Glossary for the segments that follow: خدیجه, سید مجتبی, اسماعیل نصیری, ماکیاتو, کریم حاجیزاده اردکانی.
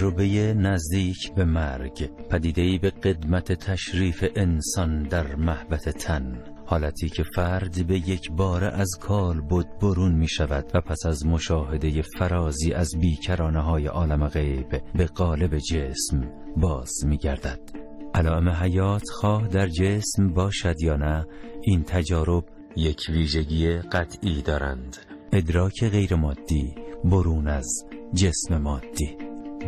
تجربه نزدیک به مرگ، پدیده‌ای به قدمت تشریف انسان در محبت تن، حالتی که فرد به یک باره از کالبد برون می شود و پس از مشاهده فرازی از بیکرانه های عالم غیب به قالب جسم باز می گردد. علائم حیات خواه در جسم باشد یا نه، این تجارب یک ویژگی قطعی دارند: ادراک غیر مادی برون از جسم مادی.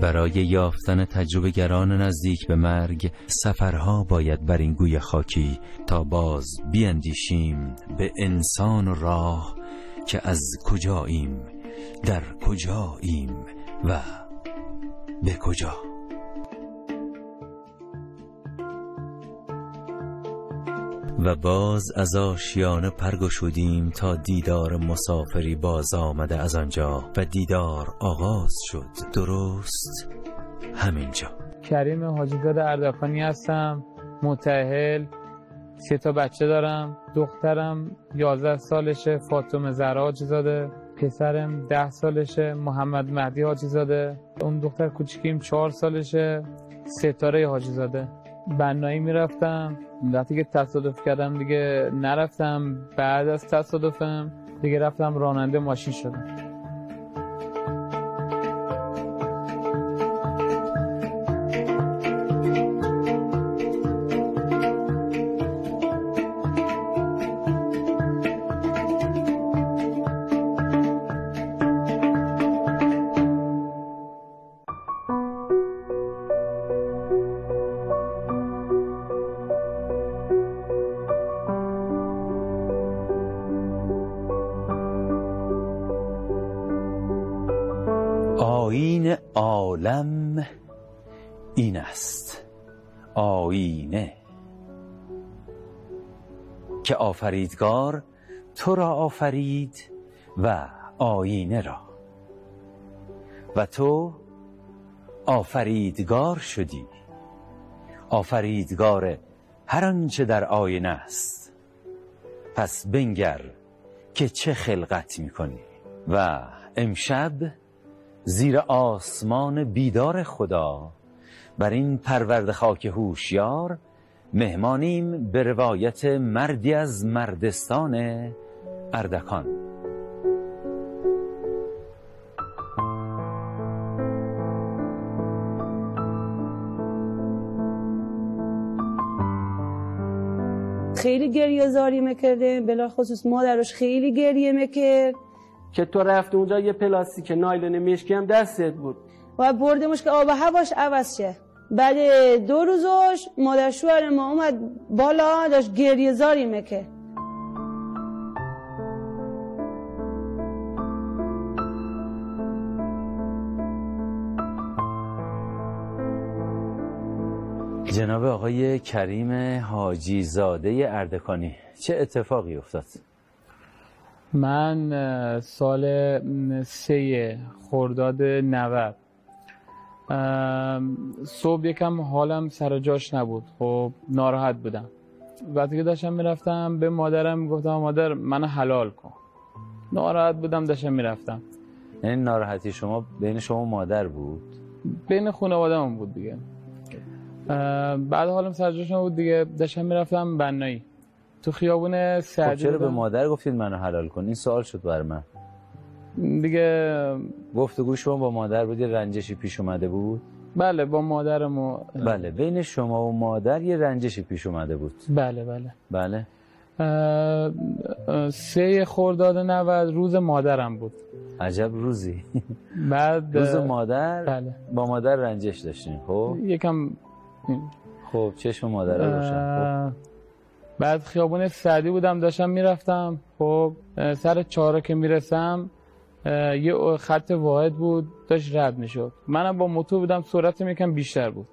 برای یافتن تجربه‌گران نزدیک به مرگ سفرها باید بر این گوی خاکی تا باز بیندیشیم به انسان راه که از کجاییم، در کجاییم و به کجا. و باز از آشیانه پرگشودیم تا دیدار مسافری باز آمده از آنجا، و دیدار آغاز شد درست همینجا. کریم حاجیزاده اردکانی هستم، متأهل، 3 تا بچه دارم. دخترم 11 سالشه، فاطمه زهرا حاجیزاده. پسرم 10 سالشه، محمد مهدی حاجیزاده. اون دختر کوچیکیم 4 سالشه، ستاره حاجیزاده. بنایی میرفتم، وقتی که تصادف کردم دیگه نرفتم. بعد از تصادفم دیگه رفتم راننده ماشین شدم. آیین عالم این است، آینه، که آفریدگار تو را آفرید و آینه را، و تو آفریدگار شدی، آفریدگار هر آنچه در آینه است. پس بنگر که چه خلقت می‌کنی. و امشب زیر آسمان بیدار خدا بر این پرورد خاک هوشیار مهمانیم به روایت مردی از مردستان اردکان. خیلی گریه زاری میکرده، بلا خصوص مادرش خیلی گریه میکرد که تو رفته اونجا یه پلاستیک نایلون مشکی هم دستت بود و بردمش که آب و هواش عوض شه. بعد 2 روزش مادر شوهر ما اومد بالا، داشت گریه زاری میکرد. جناب آقای کریم حاجیزاده اردکانی، چه اتفاقی افتاد؟ من سال 3 خرداد 90 صبح یکم حالم سر جاش نبود، خب ناراحت بودم. وقتی که داشتم میرفتم به مادرم گفتم مادر منو حلال کن، ناراحت بودم داشتم میرفتم. این ناراحتی شما بین شما مادر بود؟ بین خانواده‌مون بود دیگه. بعد حالم سر جاش نبود دیگه، داشتم میرفتم بنایی تو خیابون سعدی. چرا به مادر گفتید منو حلال کن؟ این سوال شد بر من دیگه. گفتگو شما با مادر بود، یه رنجشی پیش اومده بود؟ بله با مادرم و... بله بین شما و مادر یه رنجشی پیش اومده بود. بله بله بله. 3 خرداد 90 روز مادرم بود. عجب روزی. بعد روز مادر. بله. با مادر رنجش داشتین؟ خب یکم. خب چشم مادر رو روشن. خب بعد خیابون سعدی بودم داشتم میرفتم. خب سر 4 که میرسم یه خط واحد بود داشت رد میشد، منم با موتور بودم سرعتم یکم بیشتر بود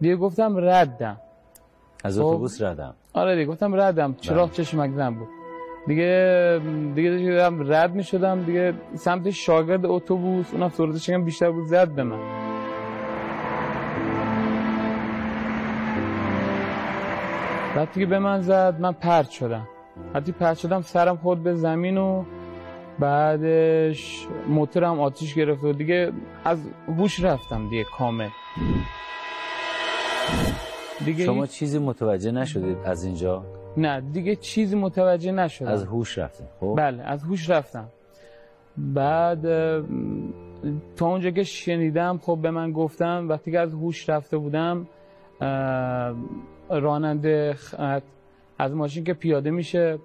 دیگه. گفتم ردم از اتوبوس. ردم آره دیگه، گفتم ردم. چراغ چشمک زن بود دیگه رد میشدم دیگه سمت شاگرد اتوبوس، اونم سرعتش یکم بیشتر بود زد به من. وقتی که به من زد من پرت شدم. وقتی پرت شدم سرم خورد به زمین و بعدش موتورم آتیش گرفت و دیگه از هوش رفتم دیگه کامل. دیگه شما چیزی متوجه نشدید از اینجا؟ نه دیگه چیزی متوجه نشدم. از هوش رفتم؟ خب بله از هوش رفتم. بعد تا اونجا که شنیدم، خب به من گفتم وقتی که از هوش رفته بودم، راننده از ماشین که پیاده میشه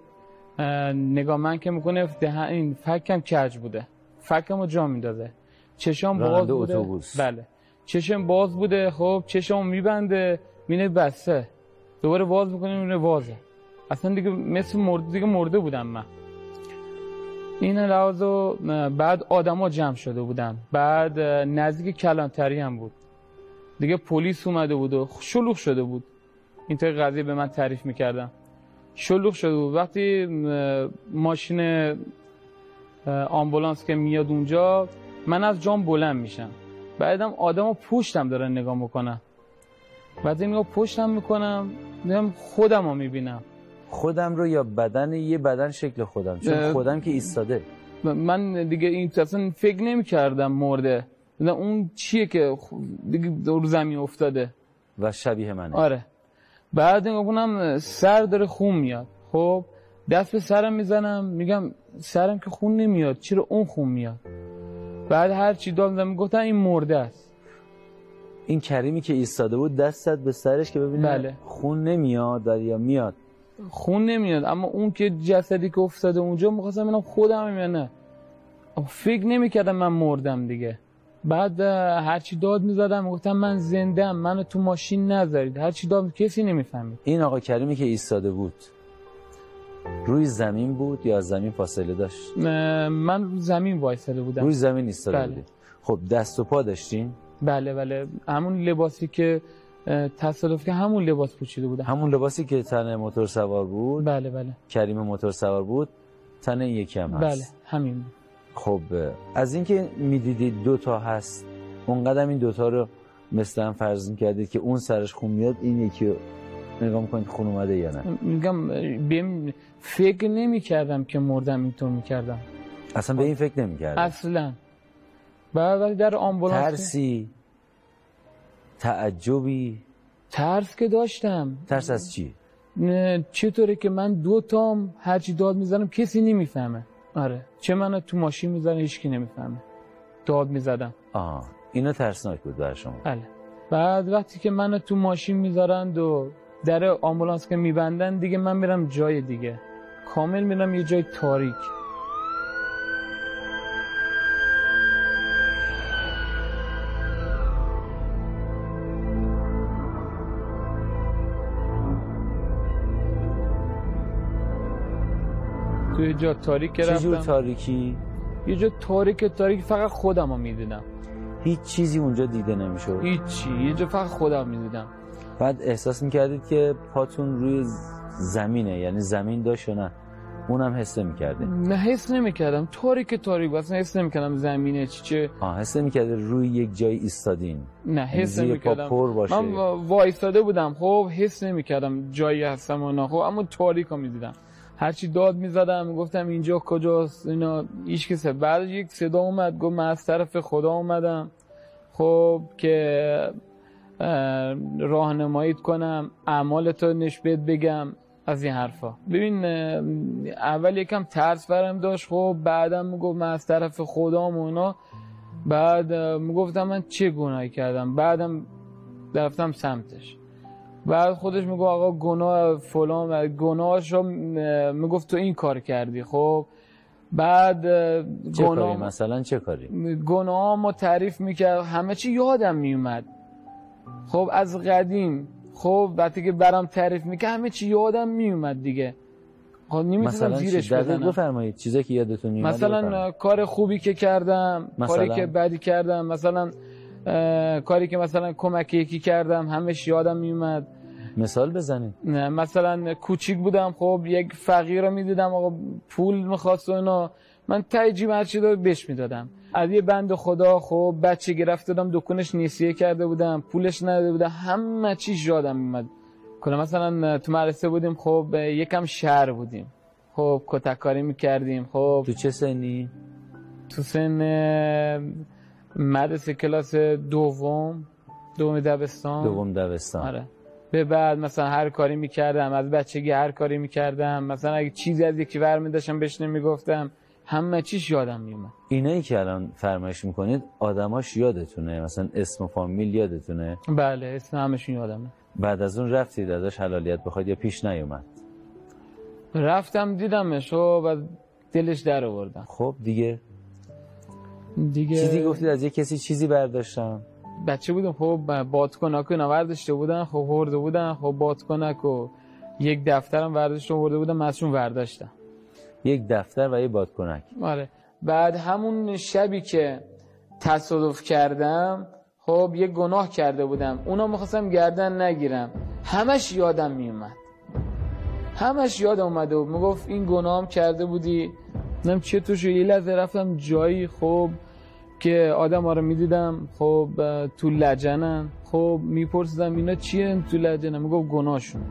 نگاه من که میکنه، این فکم کج بوده، فکمو جا میندازه، چشم باز بوده اتوبوس. بله چشم باز بوده. خب چشمو میبنده مینه بسته، دوباره باز میکنه مینه بازه. اصلا دیگه مثل مرده، دیگه مرده بودم من. این لحظه بعد آدما جمع شده بودن، بعد نزدیک کلانتری هم بود دیگه، پلیس اومده بود و شلوغ شده بود. این تا قضیه به من تعریف میکردم، شلوغ شده بود. وقتی ماشین آمبولانس که میاد اونجا، من از جام بلند میشم، بعدم آدمو پشتم دارن نگاه میکنن. بعد نگاه پشتم میکنم، میام خودمو میبینم. خودم رو یا بدن یه بدن شکل خودم، چون خودم که ایستاده، من دیگه این اصلا فکر نمی‌کردم مرده، اون چیه که دیگه رو زمین افتاده و شبیه منه. آره. بعد نگاه کنم سر داره خون میاد. خب دست به سرم میزنم، میگم سرم که خون نمیاد، چرا اون خون میاد؟ بعد هر چی دادم میگفتن این مرده است. این کریمی که ایستاده بود دستت به سرش که ببینه. بله. خون نمیاد یا میاد؟ خون نمیاد، اما اون که جسدی که افتاده اونجا میخواستم ببینم خودم یا نه. فکر نمیکردم من مردم دیگه. بعد هرچی داد میزدم گفتم من زندم، منو تو ماشین نذارید، هرچی داد کسی نمیفهمید. این آقا کریمی که ایستاده بود روی زمین بود یا از زمین فاصله داشت؟ من روی زمین وایساده بودم. روی زمین ایستاده. بله. بودی. خب دست و پا داشتین؟ بله بله، همون لباسی که تصادف که همون لباس پوشیده بودم، همون لباسی که تن موتور سوار بود. بله بله، کریم موتور سوار بود، تن یکی هم هست. بله همین. خب از اینکه میدیدید دوتا هست، اونقدر این دوتا رو مثلا فرض میکردید که اون سرش خون میاد، این یکی نگاه میکنید خون اومده یا نه؟ میگم فکر نمیکردم که مردم، اینطور میکردم اصلا به این فکر نمیکردم اصلا. بعد در آمبولانس ترسی، تعجبی، ترس که داشتم. ترس از چی؟ چطوره که من دوتام هرچی داد میزنم کسی نمیفهمه. آره چه منو تو ماشین میزنه هیچکی نمیفهمه، داد میزدم. آها اینا ترسناک بود برای شما؟ بله. بعد وقتی که منو تو ماشین میذارند و در آمبولانس که میبندن دیگه، من میرم جای دیگه، کامل میرم یه جای تاریک. یه جا تاریک رفتم. چه جور تاریکی؟ یه جا تاریک، تاریک فقط خودم رو میدیدم، هیچ چیزی اونجا دیده نمیشد. هیچی، یه جا فقط خودم میدیدم. بعد احساس میکردید که پاتون روی زمینه، یعنی زمین داشت و نه اونم حس نمیکرده؟ نه حس نمیکردم، تاریک تاریک، اصلا حس نمیکردم زمینه چیه. حس نمیکرده روی یک جای ایستادین؟ نه حس نمیکردم، من وایساده بودم. خب حس نمیکردم جایی هستم و نه، خب اما تاریکو میدیدم، هرچی داد میزدم میگفتم اینجا کجاست اینا، هیچ کسه. بعد یک صدا اومد گفت من از طرف خدا اومدم خب که راهنماییت کنم، اعمالتو نشبت بگم، از این حرفا. ببین اول یکم ترس برم داشت، خب بعدم میگفت من از طرف خدام و اینا. بعد میگفتم من چه گناهی کردم؟ بعدم رفتم سمتش، بعد خودش میگو آقا گناه فلان، گناهش رو میگفت تو این کار کردی. خب بعد چه کاری؟ مثلا چه کاری؟ گناهامو تعریف میکرد، همه چی یادم میومد. خب از قدیم، خب وقتی که برام تعریف میکرد همه چی یادم میومد دیگه. خب نمیتونم زیرش بدنم. بفرمایید چیزایی که یادتون میومد. مثلا کار خوبی که کردم، کاری که بدی کردم، مثلا کاری که مثلا کمک یکی کردم همش یادم میومد. مثال بزنید. نه مثلا کوچیک بودم، خب یک فقیر رو میدیدم آقا پول میخواست و اینا، من ته جیب هرچی داد بهش میدادم. از یه بند خدا خب بچه گرفت دادم، دکونش نسیه کرده بودم، پولش نداده بودم، همه چیز یادم میومد. مثلا تو مدرسه بودیم، خب یکم شعر بودیم، خب کتککاری میکردیم. خب تو چه سنی؟ تو سن مدرسه کلاس دوم دبستان. آره. به بعد مثلا هر کاری میکردم، از بچگی هر کاری میکردم، مثلا اگه چیزی از یکی برمی‌داشتم بهش نمیگفتم، همه چیش یادم میومد. اینایی که الان فرمایش میکنید آدماش یادتونه؟ مثلا اسم و فامیل یادتونه؟ بله، اسم همشون یادمه. بعد از اون رفتید ازش حلالیت بخواید یا پیش نیومد؟ رفتم دیدمش و دلش در آوردم. خب دیگه چیزی گفتید از یه کسی چیزی برداشتم؟ بچه بودم، خب بادکنک اینا ورداشته بودن، خب خورده بودن، خب بادکنک و یک دفترم ورداشتم خورده بودم، ازشون ورداشتم. یک دفتر و یه بادکنک. آره. بعد همون شبی که تصادف کردم، خب یه گناه کرده بودم، اونا میخواستم گردن نگیرم، همش یادم میومد، همش یادم اومده بود، میگفت این گناهم کرده بودی، نم چه توش. یه لحظه رفتم جایی خب که آدم ها رو میدیدم، خب تو لجنم، خب میپرسیدم اینا چیه تو لجنم؟ میگفت گناهشون.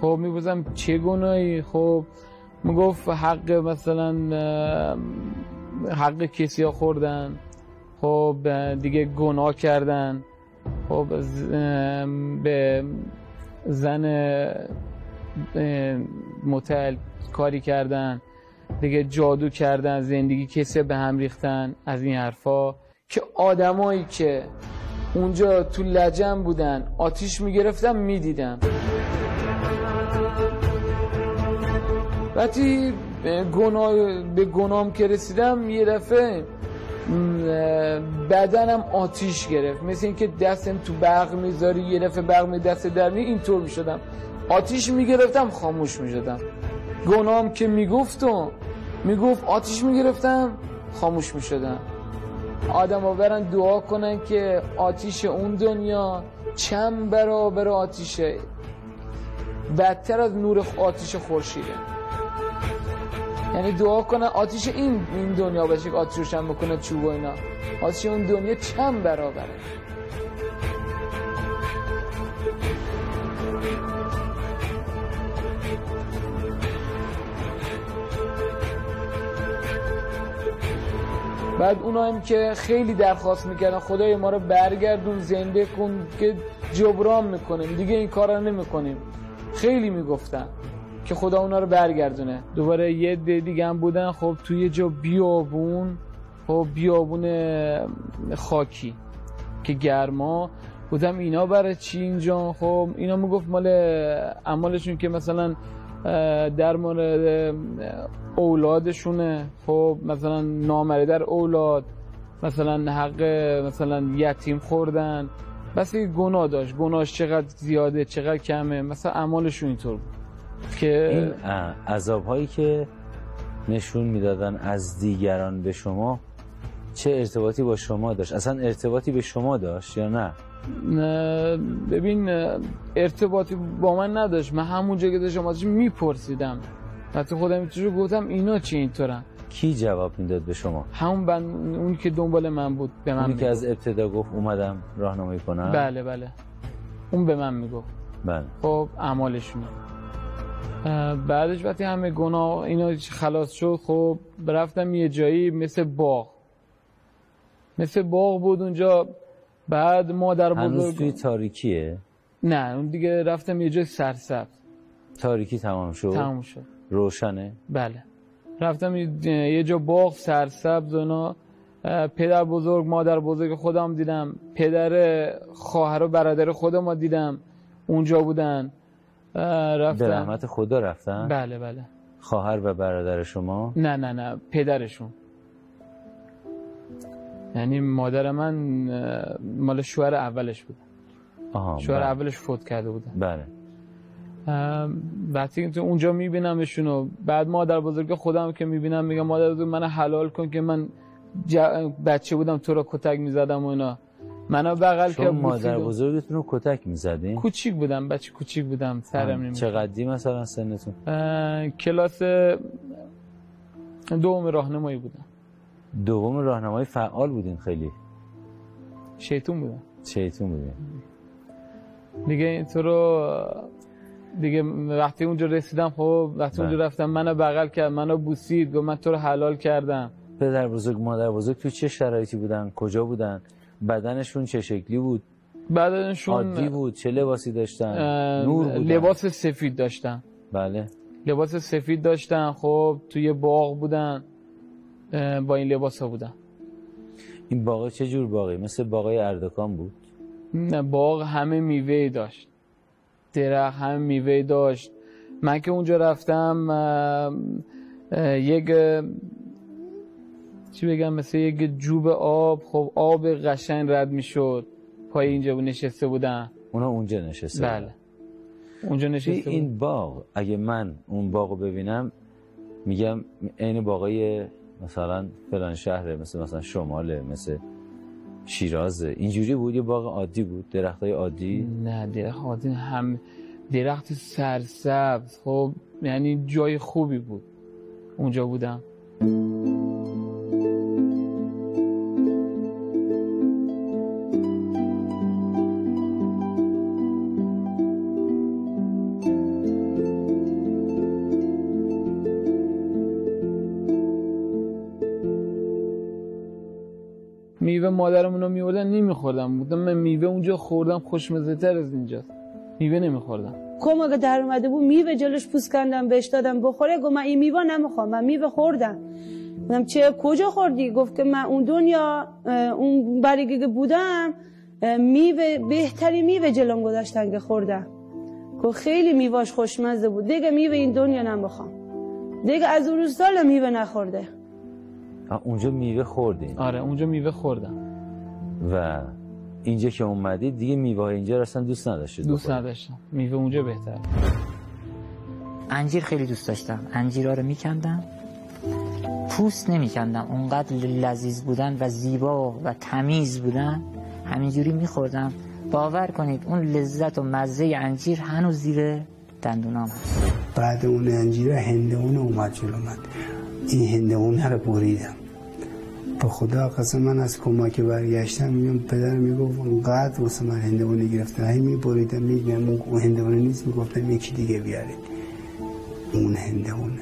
خب میپرسیدم چه گناهی؟ خب میگفت حق، مثلا حق کسی ها خوردن، خب دیگه گناه کردن، خب به زن متعلق کاری کردن، دیگه جادو کردن، زندگی کسی به هم ریختن، از این حرفا. که آدمایی که اونجا تو لجن بودن آتیش میگرفتم میدیدم. وقتی به گناهم که رسیدم یه دفعه بدنم آتیش گرفت، مثل اینکه دستم تو برق میذاری یه دفعه برق می دست درمی، اینطور میشدم، آتیش میگرفتم خاموش میشدم. گناهم که میگفت آتیش میگرفتم خاموش میشدم. آدم ها برن دعا کنن که آتیش اون دنیا چند برابر آتیشه، بدتر از نور آتیش خورشیده. یعنی دعا کنن آتیش این دنیا بشه که آتیش روشن بکنه چوب و اینا، آتیش اون دنیا چند برابره. بعد اونا هم که خیلی درخواست میکردن خدای ما رو برگردون زنده کن که جبران میکنیم، دیگه این کار رو نمیکنیم، خیلی میگفتن که خدا اونا رو برگردونه. دوباره یه دیگه هم بودن خب توی جا بیابون، خب بیابون خاکی که گرما بودم، اینا برای چی اینجا؟ خب اینا میگفت مال اعمالشون که مثلا در مورد اولادشونه، خب مثلا نامره در اولاد، مثلا حق مثلا یتیم خوردن، بس این گناه داشت، گناهش چقدر زیاده چقدر کمه، مثلا اعمالشون اینطور بود. که این عذاب‌هایی که نشون میدادن از دیگران به شما چه ارتباطی با شما داشت؟ اصلا ارتباطی به شما داشت یا نه؟ ببین ارتباطی با من نداشت، من همونجا که داشتم ازش میپرسیدم، حتی خودم اینجوری گفتم اینا چی اینطورن. کی جواب میداد به شما؟ همون اون که دنبال من بود، به من. اون که از ابتدا گفت اومدم راهنمایی کنم. بله اون به من میگفت. بله. خب اعمالشون. بعدش وقتی همه گناه اینا خلاص شد، خب رفتم یه جایی مثل باغ بود اونجا. بعد مادر بزرگ هنوز توی تاریکیه؟ نه اون دیگه رفتم یه جای سرسبز. تاریکی تمام شد روشنه؟ بله. رفتم یه جا باغ سرسبز، اونا پدر بزرگ مادر بزرگ خودم دیدم، پدر خواهر و برادر خودم دیدم اونجا بودن. رفتم. به رحمت خدا رفتن؟ بله خواهر و برادر شما؟ نه پدرشون، یعنی مادر من مال شوهر اولش بود. شوهر بله. اولش فوت کرده بودن. بله. وقتی که اونجا میبینمشون و بعد مادر بزرگ خودم که میبینم میگم مادر بزرگ من حلال کن که من بچه بودم تو را کتک میزدم و اینا. منو بغل کرد. مادر بزرگتون رو کتک میزدین؟ کوچیک بودم، بچه کوچیک بودم، سرم نمیاد. چقدی مثلا سنتون؟ کلاس دوم راهنمایی بودم. دوم راهنمایی فعال بودین خیلی. شیطون بودم. دیگه تو رو دیگه وقتی اونجا رسیدم، خب وقتی اونجا رفتم منو بغل کرد، منو بوسید، گفت من تو رو حلال کردم. پدر بزرگ مادر بزرگ تو چه شرایطی بودن؟ کجا بودن؟ بدنشون چه شکلی بود؟ بدنشون عادی بود؟ چه لباسی داشتن؟ نور بودن؟ لباس سفید داشتن. بله. لباس سفید داشتن. خب توی باغ بودن، با این لباس ها بودن. این باغ چه جور باغی؟ مثل باغای اردکان بود؟ نه، باغ همه میوه داشت. درخت هم میوه داشت. من که اونجا رفتم یک چی بگم، مثل یک جوب آب، خب آب قشنگ رد میشد. پای اینجا نشسته بودن. اونا اونجا نشسته. بله. اونجا نشسته. این باغ اگه من اون باغو ببینم میگم عین باغای مثلا فلان شهره، مثلا شماله، مثل شیرازه. اینجوری بود؟ یه باغ عادی بود؟ درختای عادی؟ نه، درخت عادی، هم درخت سرسبز. خب یعنی جای خوبی بود اونجا بودم. میوه مادرمونو میوردن نمیخوردم، بودم من میوه اونجا خوردم، خوشمزه تر از اینجاست. میوه نمیخوردم. کماگه در اومده بود میوه جلوش پوست کندم بهش دادم بخوره، گفت من این میوه نمیخوام، من میوه خوردم. گفتم چه کجا خوردی؟ گفت که من اون دنیا اون بریگه بودم میوه بهتری میوه جلوم گذاشتن که خوردم. گفت خیلی میواش خوشمزه بود. دیگه میوه این دنیا نمیخوام. دیگه از اون روز سال میوه نخورده. اونجا میوه خوردین؟ آره اونجا میوه خوردم. و اینجا که اومدی دیگه میوه اینجا را اصلا دوست نداشتی؟ دوست نداشتم. میوه اونجا بهتره. انجیر خیلی دوست داشتم. انجیرها رو میکندم، پوست نمیکندم. اونقدر لذیذ بودن و زیبا و تمیز بودن، همینجوری میخوردم. باور کنید اون لذت و مزه انجیر هنوز زیر دندونام هست. بعد اون انجیرها هندهون اومد جلو من. این هندهونه رو بریدم. به خدا قسم من از کمک برگشتم، میگم پدر میگفت اونقدر واسه من هندهونه گرفتن، هی میبریدم، میگم اون هندهونه نیست، میگفتم یکی دیگه بیارید. اون هندهونه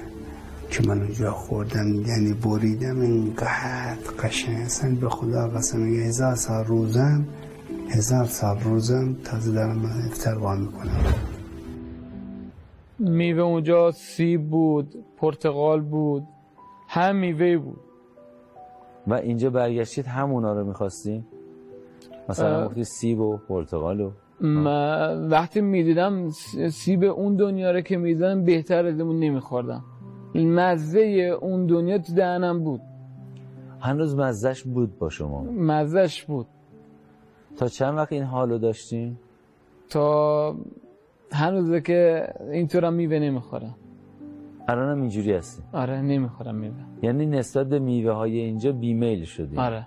که من اونجا خوردم، یعنی بریدم، اینقدر قشنگ اصلا به خدا قسم. میگه 1000 سال روزم تازه دارم من افطار وا میکنم. میوه اونجا سیب بود، پرتقال بود، هم میوه بود. و اینجا برگشتید همونا رو میخواستیم؟ مثلا وقتی سیب و پرتقال و وقتی میدیدم سیب اون دنیا رو که میدیدم بهتر از اون نمیخوردم. مزه اون دنیا تو دهنم بود. هنوز مزهش بود با شما؟ مزهش بود. تا چند وقت این حالو داشتیم؟ تا هنوزه که اینطورم میوه نمیخورم. الان هم اینجوری هستی؟ آره نمیخورم میوه. یعنی نسبت به میوه های اینجا بیمیل شدی؟ آره.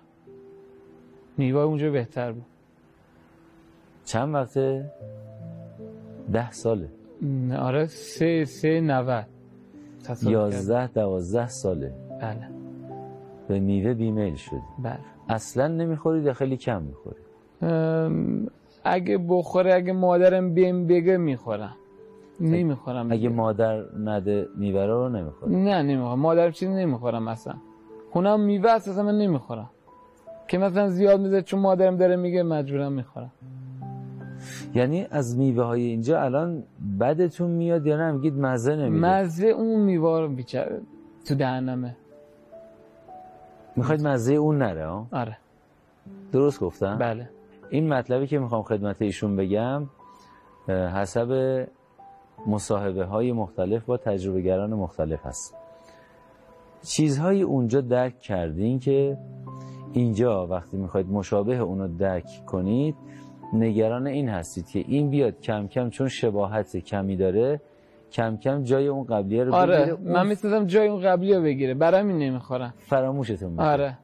میوه اونجا بهتر بود. چند وقته؟ 10 ساله. آره 390. 11 12 ساله. بله. به میوه بیمیل شدی؟ بله. اصلا نمیخوری یا خیلی کم میخوری؟ اگه بخوره، اگه مادرم بهم بگه میخورم. نمیخورم. اگه مادر نده میوه رو نمیخورم؟ نه نمیخورم. مادرم چیزی نمیخورم اصلا. خونم میوه است اصلا من نمیخورم. که مثلا زیاد میذاره چون مادرم داره میگه، مجبورم میخورم. یعنی از میوه های اینجا الان بدتون میاد یا نه؟ میگید مزه نمیده؟ مزه اون میوه رو بیچاره تو دهنمه. میخواید مزه اون نره؟ آره. درست گفتم؟ بله. این مطلبی که میخوام خدمت ایشون بگم حسب مصاحبه های مختلف با تجربه‌گران مختلف هست. چیزهایی اونجا درک کردین که اینجا وقتی میخواید مشابه اونو درک کنید نگران این هستید که این بیاد کم کم، چون شباهت کمی داره، کم کم جای اون قبلیه رو بگیره. آره من می‌خواستم جای اون قبلیه بگیره، برام این نمیخورم. فراموشتون میکنم. آره.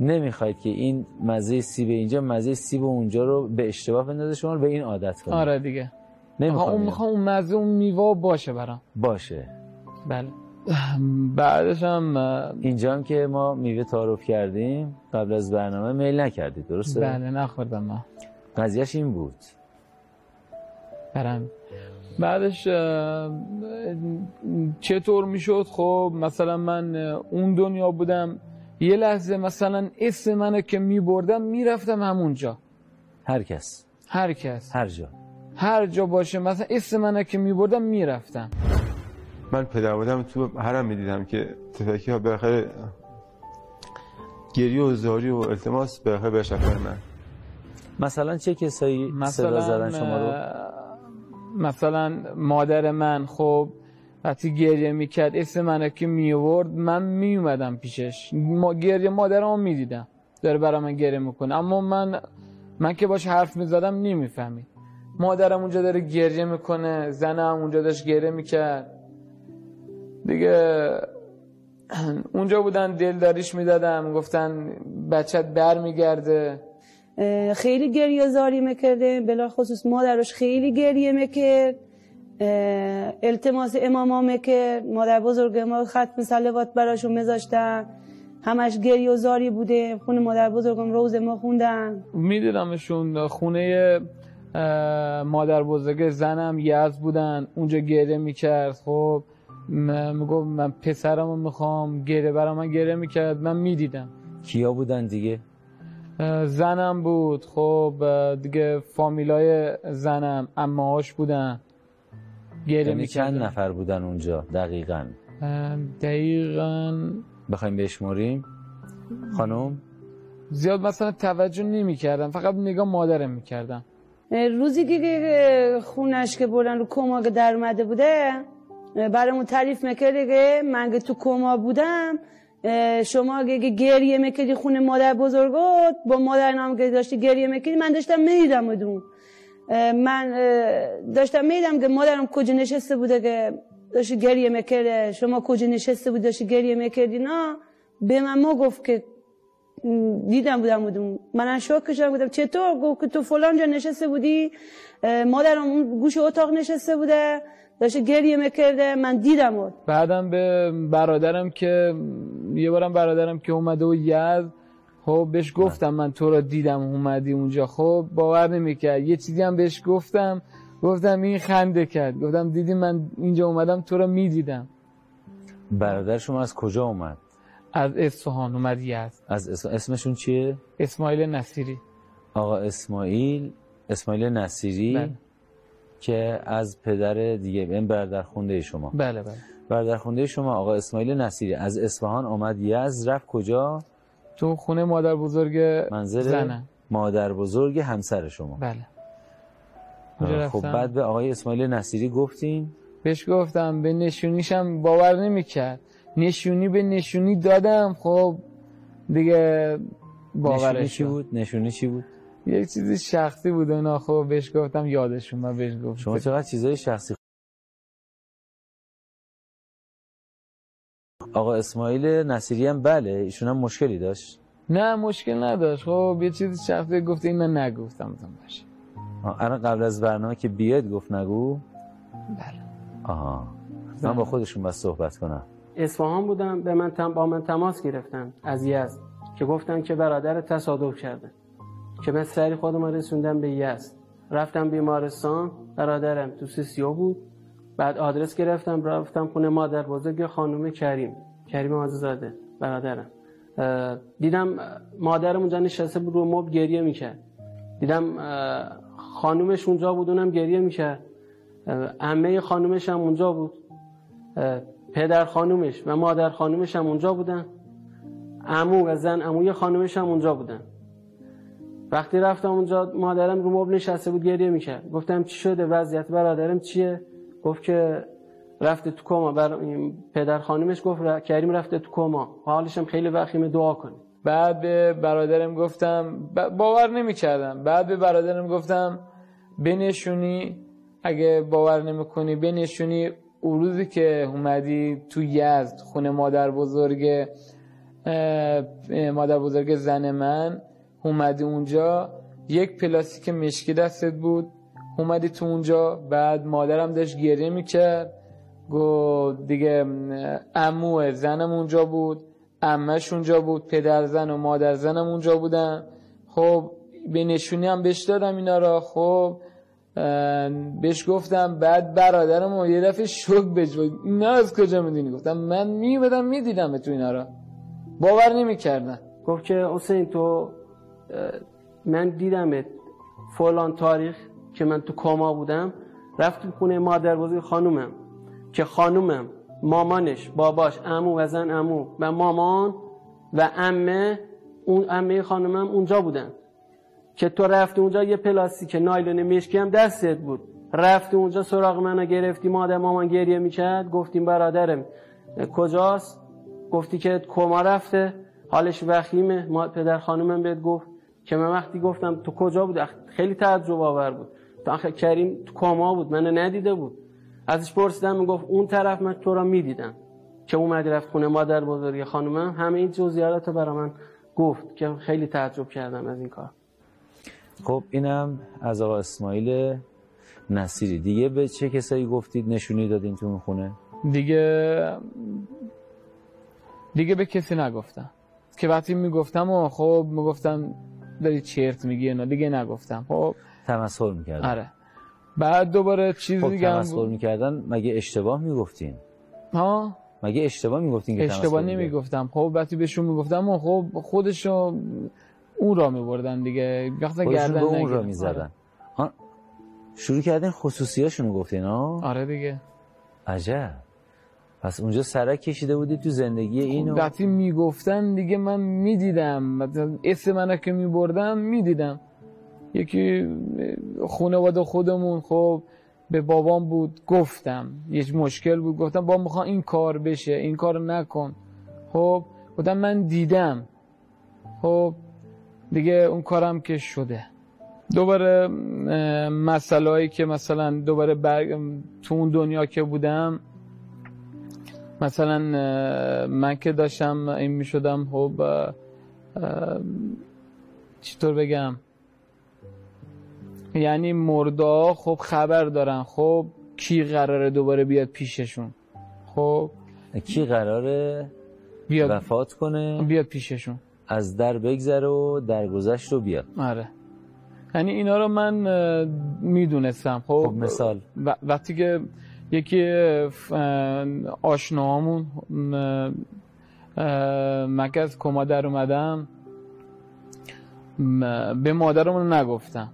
نمیخواید که این مزه سیب اینجا مزه سیب اونجا رو به اشتباه بندازه، شما به این عادت کنید. آره دیگه. نمیخوام. اون میخوام اون مزه اون میوه باشه برام. باشه. بله. بعدش هم اینجا هم که ما میوه تعارف کردیم قبل از برنامه میل نکردید، درسته؟ بله نخوردم من. قضیهش این بود. برام بعدش چطور میشد؟ خب مثلا من اون دنیا بودم، یه لحظه مثلا اسم منو که میبردم میرفتم همونجا. هر کس هر جا باشه مثلا اسم منو که میبردم میرفتم. من پدرم تو حرم میدیدم که تفکی ها بالاخره گریه و زاری و التماس بالاخره به شکل من. مثلا چه کسایی صدا زدن شما رو؟ مثلا مادر من، خب وقتی گریه میکرد اسم منو که میورد من میومدم پیشش، گریه مادرم میدیدم داره برای من گریه میکنه، اما من که باش حرف میزدم نمیفهمید. مادرم اونجا داره گریه میکنه، زنم اونجا داشت گریه میکرد دیگه. اونجا بودن دلداریش میدادم، گفتن بچت برمیگرده. خیلی گریه زاری میکرده، بلا خصوص مادرش خیلی گریه میکرد، التماس اماما میکرد، مادر بزرگ ما ختم صلوات براشون میذاشتن، همش گریه و زاری بوده. خونه مادر بزرگم روز ما خوندن، میدیدمشون. خونه مادر بزرگ زنم یزد بودن، اونجا گریه میکرد. خب میگفت من پسرمو میخوام، گریه برام من گریه میکرد، من میدیدم. کیا بودن دیگه؟ زنم بود، خب دیگه فامیلای زنم، عمه‌هاش بودن، گریه میکردن. چند نفر بودن اونجا دقیقاً؟ دقیقاً بخوایم بشماریم خانم؟ زیاد مثلا توجه نمیکردم، فقط نگاه مادرم میکردم. روزی که خونش که بردن رو کما که در اومده بوده برامون تعریف میکرده که من که تو کما بودم شما که گریه میکردی خونه مادر بزرگات با مادر نام که داشتی گریه میکردی، من داشتم میدیدم بدون، من داشتم میدیدم که مادرم کجا نشسته بوده که داشتی گریه میکرده، شما کجا نشسته بود داشتی گریه میکردی. نه به من ما گفت که دیدم بودم بدون، من شوک شدم گفتم چطور؟ گفت که تو فلان جا نشسته بودی، مادرم گوش اتاق نشسته بوده داشته گریه میکرده، من دیدم اون. بعدم به برادرم که یه بارم برادرم که اومده و یزد، خب بهش گفتم من تو را دیدم اومدی اونجا، خب باور نمیکرد. یه چیزی هم بهش گفتم این خنده کرد، گفتم دیدی من اینجا اومدم تو را میدیدم. برادر شما از کجا اومد؟ از اصفهان اومد یزد. اسمشون چیه؟ اسماعیل نصیری. آقا اسماعیل نصیری؟ بله. که از پدر دیگه، این برادرخونده شما. بله. برادرخونده شما آقا اسماعیل نصیری از اصفهان اومد یزد، رفت کجا؟ تو خونه مادر بزرگ زنه، مادر بزرگ همسر شما. بله. خب بعد به آقای اسماعیل نصیری گفتین؟ بهش گفتم، به نشونیشم باور نمیکرد، نشونی به نشونی دادم، خب دیگه باورش بود. نشونی چی بود؟ یک چیزی شخصی بود اونا، خب بهش گفتم یادشون. من بهش گفتم شما چقدر چیزای شخصی. آقا اسماعیل نصیری هم بله ایشون هم مشکلی داشت؟ نه مشکل نداشت، خب یه چیزی شخصی گفت این من نگفتم باشه. الان قبل از برنامه که بیاد گفت نگو؟ بله. آها من با خودشون بس صحبت کنم. اصفهان بودم، با من تماس گرفتن از یزد که گفتن که برادر تصادف کرده، که من سری خودم رسوندم به یزد، رفتم بیمارستان، برادرم تو سیسیو بود. بعد آدرس گرفتم، رفتم خونه مادر بزرگ خانم کریم حاجیزاده برادرم. دیدم مادرم اونجا نشسته بود رو مبل گریه میکرد، دیدم خانومش اونجا بود اونم گریه میکرد، عمه خانومش هم اونجا بود، پدر خانومش و مادر خانومش هم اونجا بودن، عمو و زن عموی خانومش هم اونجا بودن. وقتی رفتم اونجا مادرم رو مبل نشسته بود گریه میکرد، گفتم چی شده؟ وضعیت برادرم چیه؟ گفت که رفته تو کما. پدر خانومش گفت کریم رفته تو کما، حالشم خیلی وخیمه، دعا کنه. بعد به برادرم گفتم، باور نمیکردم، بعد به برادرم گفتم بنشونی، اگه باور نمیکنی بنشونی اون روزی که اومدی تو یزد خونه مادر بزرگ زن من، اومدی اونجا یک پلاستیک مشکی دستت بود، اومدی تو اونجا. بعد مادرم داشت گریه میکرد، دیگه عمو زنم اونجا بود، عمه‌ش اونجا بود، پدر زن و مادر زنم اونجا بودن. خب به نشونی هم بهش دادم اینا را. خب بهش گفتم. بعد برادرم یه دفعه شوک بهش بود، نه از کجا میدونی؟ گفتم من میبدم میدیدم تو اینا را، باور نمیکردن. گفت که حسین تو من دیدمت فلان تاریخ که من تو کما بودم، رفتم خونه مادربزرگ خانومم که خانومم مامانش، باباش، عمو و زن عمو و مامان و عمه اون عمه خانومم اونجا بودن، که تو رفتی اونجا یه پلاستیک نایلون مشکی هم دستت بود، رفتی اونجا سراغ منو گرفتی، مامان گریه میکرد، گفتیم برادرم کجاست؟ گفتی که کما رفته، حالش وخیمه. پدر خانومم بهت گفت که من وقتی گفتم تو کجا بود خیلی تعجب آور بود، آخه کریم تو کما بود، منو ندیده بود. ازش پرسیدم، میگفت اون طرف من تو را میدیدم که اومد رفت خونه مادر بزرگ خانومم. همه این جزئیات رو برای من گفت که خیلی تعجب کردم از این کار. خب اینم از آقا اسماعیل نصیری. دیگه به چه کسایی گفتید نشونی دادین تو اون خونه؟ دیگه به کسی نگفتم، که وقتی میگفتم و خب میگفتم داری چرت میگی، نه دیگه نگفتم. خب تمسخر میکردن. آره. بعد دوباره چیز دیگه هم تمسخر میکردن. مگه اشتباه میگفتین؟ ها؟ مگه اشتباه میگفتین که اشتباه نمیگفتم. خب وقتی بهشون میگفتم و خب خودشو اون را میبردن دیگه، وقتی گردن اون را میزدن. آره. شروع کردن خصوصیاشونو گفتین ها؟ آره دیگه. عجب. پس اونجا سرک کشیده بودی تو زندگی اینو. وقتی میگفتن دیگه من میدیدم، اسم منو که میبردم میدیدم. یکی خانواده خودمون خب به بابام بود، گفتم یه مشکل بود، گفتم بابا میخوام این کار بشه، این کار نکن. خب گفتم من دیدم. خب دیگه اون کارم که شده، دوباره مسئله هایی که مثلا دوباره تو اون دنیا که بودم، مثلا من که داشتم این میشدم، خب چطور بگم، یعنی مردا خب خبر دارن خب کی قراره دوباره بیاد پیششون، خب کی قراره بیاد وفات کنه، بیاد پیششون، از در بگذره و درگذشت رو بیاد. آره، یعنی اینا رو من میدونستم. خب مثال وقتی که یکی آشناهامون مکه از کما در اومدم، به مادرمون نگفتم،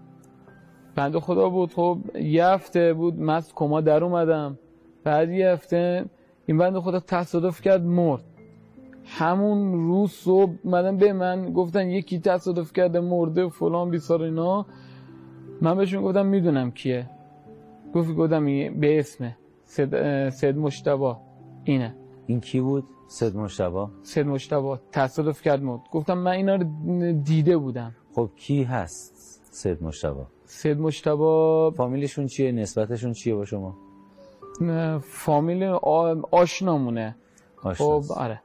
بنده خدا بود. خب یه هفته بود من از کما در اومدم، بعد یه هفته این بنده خدا تصادف کرد مرد. همون روز صبح اومدن به من گفتن یکی تصادف کرده مرده فلان بیسار اینا. من بهشون گفتم میدونم کیه، گفتم به اسم سید مجتبی اینه. این کی بود؟ سید مجتبی. سید مجتبی تصادف کرد مرد. گفتم من اینا رو دیده بودم. خب کی هست سید مجتبی؟ سید مجتبی فامیلشون چیه؟ نسبتشون چیه با شما؟ فامیل آشنامونه. خب آره،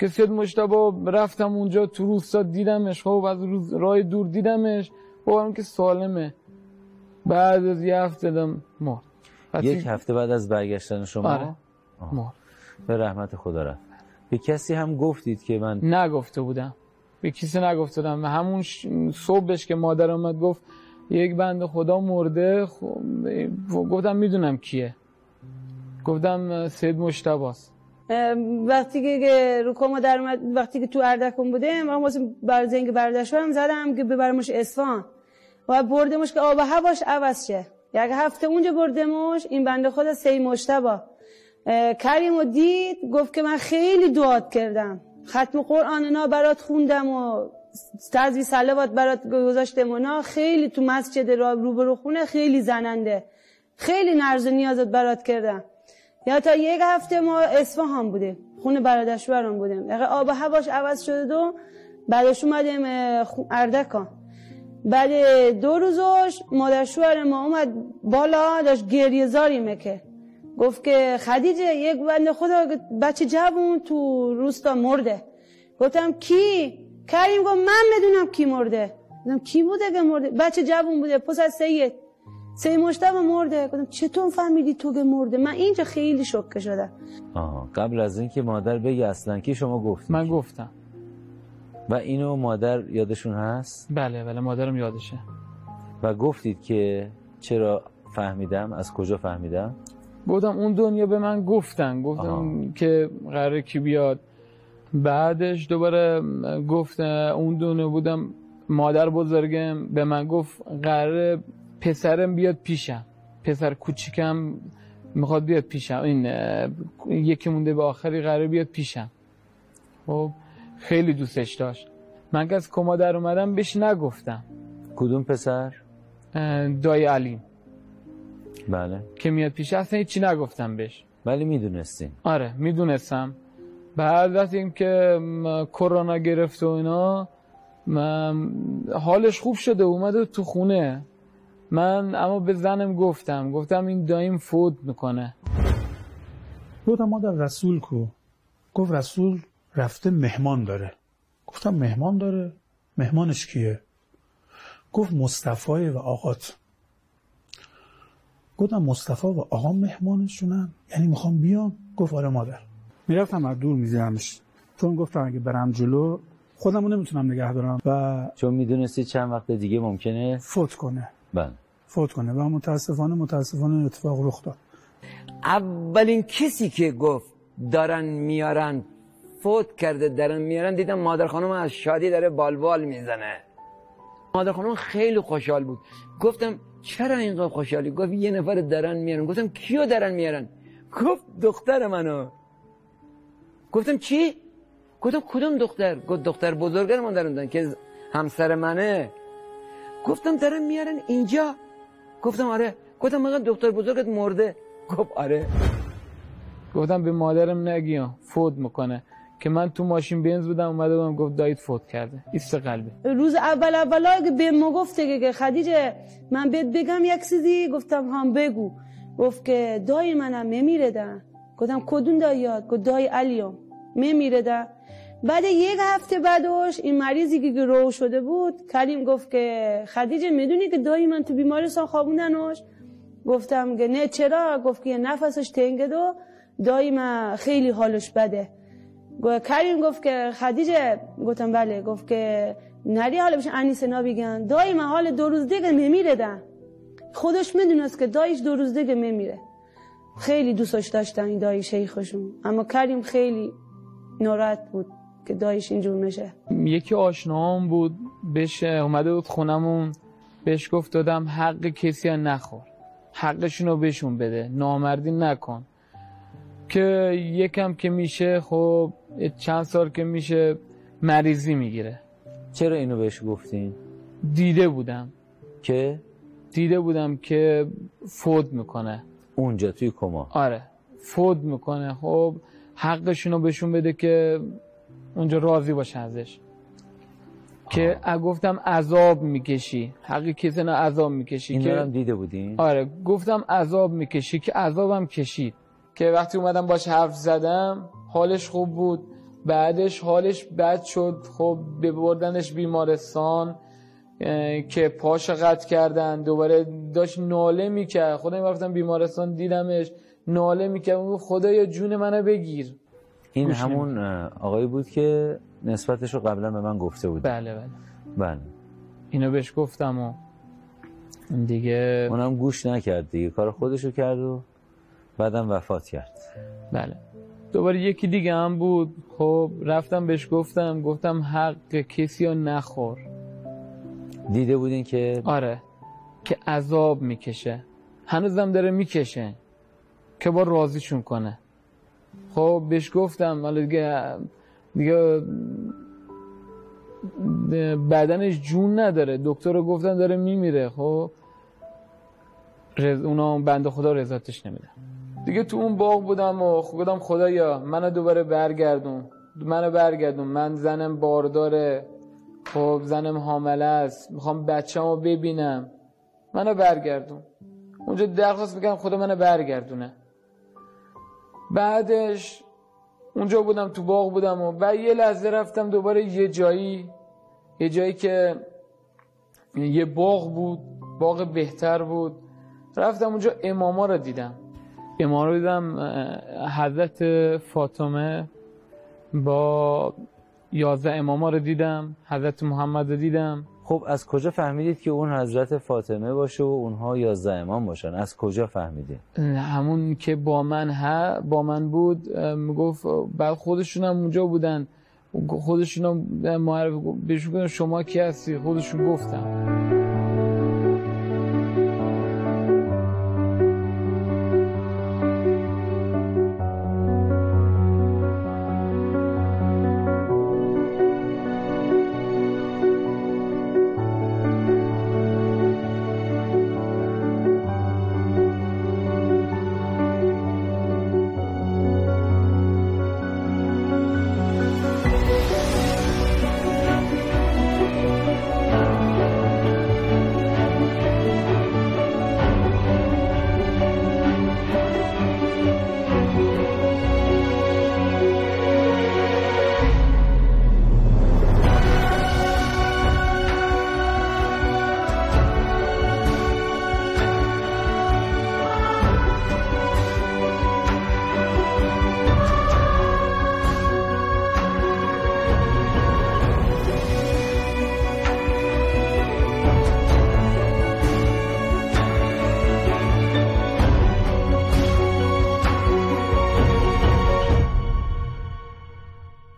که سید مجتبی رفتم اونجا تو روستا دیدمش، خب از راه دور دیدمش، باورم که سالمه. بعد از یه هفته دم مرد. یک هفته بعد از برگشتن شما؟ آره مرد. به رحمت خدا رفت. به کسی هم گفتید که من؟ نگفته بودم، به کسی نگفته بودم. همون صبحش که مادر اومد گفت یک بنده خدا مرده، گفتم میدونم کیه، گفتم سید مجتبی است. وقتی که رو کما در اومد، وقتی که تو اردکان بودیم، ما واسه زنگ برداشتم زدم که ببرمش اصفهان و بردمش که آب و هواش عوض شه. یک هفته اونجا بردمش، این بنده خدا سید مجتبی کریمو دید، گفت که من خیلی دعات کردم، ختم قرآن اینا برات خوندم و تزوی صلوات برات گذاشتم و نا، خیلی تو مسجد روبرو خونه خیلی زننده، خیلی نرز و نیازت برات کردم. یا تا یک هفته ما اصفهان بودیم، خونه برادرشوارم بودیم، آب و هواش عوض شده و بعدش اومدیم اردکان. بعد دو روزش مادرشوار ما اومد بالا، داشت گریه زاری میکرد، گفت که خدیجه یک بنده خدا بچه جوون تو روستا مرده. گفتم کی؟ کریم گفت من میدونم کی مرده. گفتم کی بوده که مرده؟ بچه جوون بوده، پس از سید مجتبی مرده. گفتم چطور فهمیدی تو که مرده؟ من اینجا خیلی شوکه شدم. آها، قبل از اینکه مادر بگه اصلا کی، شما گفتم من گفتم. و اینو مادر یادشون هست؟ بله بله، مادرم یادشه. و گفتید که چرا فهمیدم؟ از کجا فهمیدم؟ بودم اون دنیا به من گفتن که قراره کی بیاد. بعدش دوباره گفتن اون دنیا بودم، مادر بزرگم به من گفت قراره پسرم بیاد پیشم، پسر کوچیکم میخواد بیاد پیشم، این یکی مونده به آخری قراره بیاد پیشم. خب خیلی دوستش داشت. من که از کما در اومدم بهش نگفتم. کدوم پسر؟ دایی علی. بله. که میاد پیش، اصلا هیچی نگفتم بهش. ولی میدونستیم. آره میدونستم. بعد از این که کرونا گرفت و اینا، حالش خوب شده اومده تو خونه. من اما به زنم گفتم این دایم فوت میکنه. گفتم مادر رسول کو؟ گفت رسول رفته مهمان داره. گفتم مهمان داره؟ مهمانش کیه؟ گفت مصطفی و آقات. گفتم مصطفی و آقا مهمانشونن؟ یعنی میخوام بیام؟ گفت آره مادر. میرفتم از دور میزیمش، چون گفتم اگه برم جلو خودمو نمیتونم نگه دارم و چون میدونستی چند وقت دیگه ممکنه فوت کنه. بله فوت کنه. و متاسفانه اتفاق رخ داد. اولین کسی که گفت دارن میارن فوت کرده دارن میارن، دیدم مادر خانم از شادی داره بالبال میزنه. مادر خانم خیلی خوشحال بود. گفتم چرا اینقدر خوشحالی؟ گفت یه نفر دارن میارن. گفتم کیو دارن میارن؟ گفت دختر منو. گفتم چی؟ گفتم کدوم دختر؟ گفت دختر بزرگم من دارن که همسر منه. گفتم دارن میارن اینجا؟ گفتم آره. گفتم مگر دختر بزرگت مرده؟ گفت آره. گفتم به مادرم نگیم فوت میکنه، که من تو ماشین بنز بودم اومده بودم گفت داییت فوت کرده. ایست قلبه. روز اولا که به ما گفته که خدیجه من بهت بگم یک چیزی، گفتم هم بگو. گفت که دایی منم میمیردن. گفتم کدوم داییات؟ گفت دایی علیام میمیردن. بعد یک هفته بعدش این مریضی که رو شده بود، کریم گفت که خدیجه میدونی که دایی من تو بیمارستان خوابوندنش؟ گفتم که نه. چرا؟ گفت که نفسش تنگه دو دایی من خیلی حالش بده. کریم گفت که خدیجه، گفتم بله. گفت که نری حالا بشه انیسنا بگن دایی من حال 2 روز دیگه میمیردن. خودش میدونست که داییش 2 روز دیگه میمیره. خیلی دوستش داشتن این دایی شیخشون، اما کریم خیلی ناراحت بود که داییش اینجور میشه. یکی آشناام بود، بهش اومده بود خونمون، بهش گفت دادم حق کسی ها نخور، حقشونو بهشون بده، نامردی نکن. که یکم که میشه خب چند سال که میشه مریضی میگیره. چرا اینو بهش گفتین؟ دیده بودم که فوت میکنه اونجا توی کما. آره فوت میکنه. خب حقشونو بهشون بده که اونجا راضی باشه ازش. که گفتم عذاب میکشی، حقی کسی نه عذاب میکشی. این هم دیده بودین؟ آره گفتم عذاب میکشی، که عذابم کشید. که وقتی اومدم باش حرف زدم حالش خوب بود. بعدش حالش بد شد. خب ببردنش بیمارستان که پاش قطع کردن. دوباره داشت ناله میکرد. خودم رفتم بیمارستان دیدمش ناله میکرد. خدایا جون منو بگیر. این همون آقایی بود که نسبتش رو قبلا به من گفته بود؟ بله اینو بهش گفتم و دیگه اونم گوش نکرد دیگه، کار خودشو کرد و بعدم وفات کرد. بله دوباره یکی دیگه هم بود. خب رفتم بهش گفتم حق کسی رو نخور. دیده بودین که؟ آره که عذاب میکشه، هنوزم داره میکشه، که با راضیشون کنه. خب بهش گفتم حالا دیگه بدنش جون نداره، دکتر رو گفتم داره میمیره. خب اونا بنده خدا رضایتش نمیدن دیگه. تو اون باغ بودم و گفتم خدایا منو دوباره برگردون. من زنم بارداره، خب زنم حامله است، میخوام بچه‌مو ببینم، منو برگردون. اونجا درخواست میکنم خدا منو برگردونه. بعدش اونجا بودم تو باغ بودم و بعد یه لحظه رفتم دوباره یه جایی که یه باغ بود، باغ بهتر بود. رفتم اونجا اماما رو دیدم حضرت فاطمه با 11 اماما رو دیدم، حضرت محمد رو دیدم. خب از کجا فهمیدید که اون حضرت فاطمه باشه و اونها 11 امام باشن؟ از کجا فهمیدید؟ همون که با من بود میگفت، بعد خودشون هم اونجا بودن، خودشون هم معرفی بهشون گفتم شما کی هستی؟ خودشون گفتم.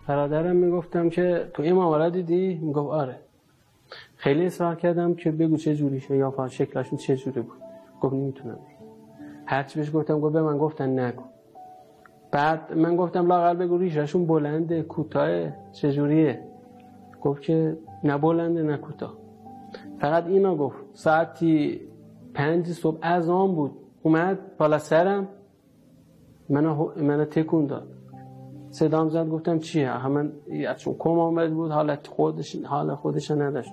برادرم میگفتم که تو امام را دیدی؟ میگفت آره. خیلی اصرار کردم که بگو چه جوریشه یا پا شکلشون چه جوری بود. گفت نمیتونم. هرچی بهش گفتم گفت به من گفتن نگو. بعد من گفتم لااقل بگو ریششون بلنده کوتاه چه جوریه؟ گفت که نه بلنده نه کوتاه. فقط اینو گفت. ساعتی 5 صبح اذان بود. اومد بالا سرم منو تکون داد. صدام زد گفتم چیه؟ من چون کم آمد بود حال خودش نداشت.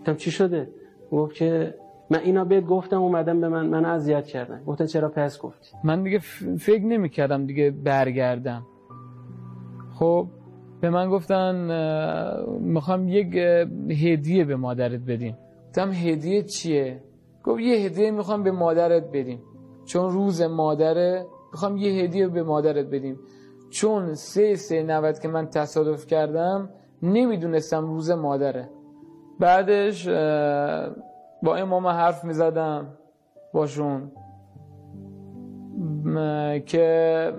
گفتم چی شده؟ گفت که من اینا بهت گفتم اومدم به من اذیت کردن. گفتم چرا پس گفتی؟ من دیگه فکر نمی‌کردم دیگه برگردم. خب به من گفتن میخوام یک هدیه به مادرت بدیم. گفتم هدیه چیه؟ گفت یه هدیه میخوام به مادرت بدیم. چون روز مادره میخوام یه هدیه به مادرت بدیم. چون 3/90 که من تصادف کردم نمیدونستم روز مادره. بعدش با امام حرف میزدم باشون که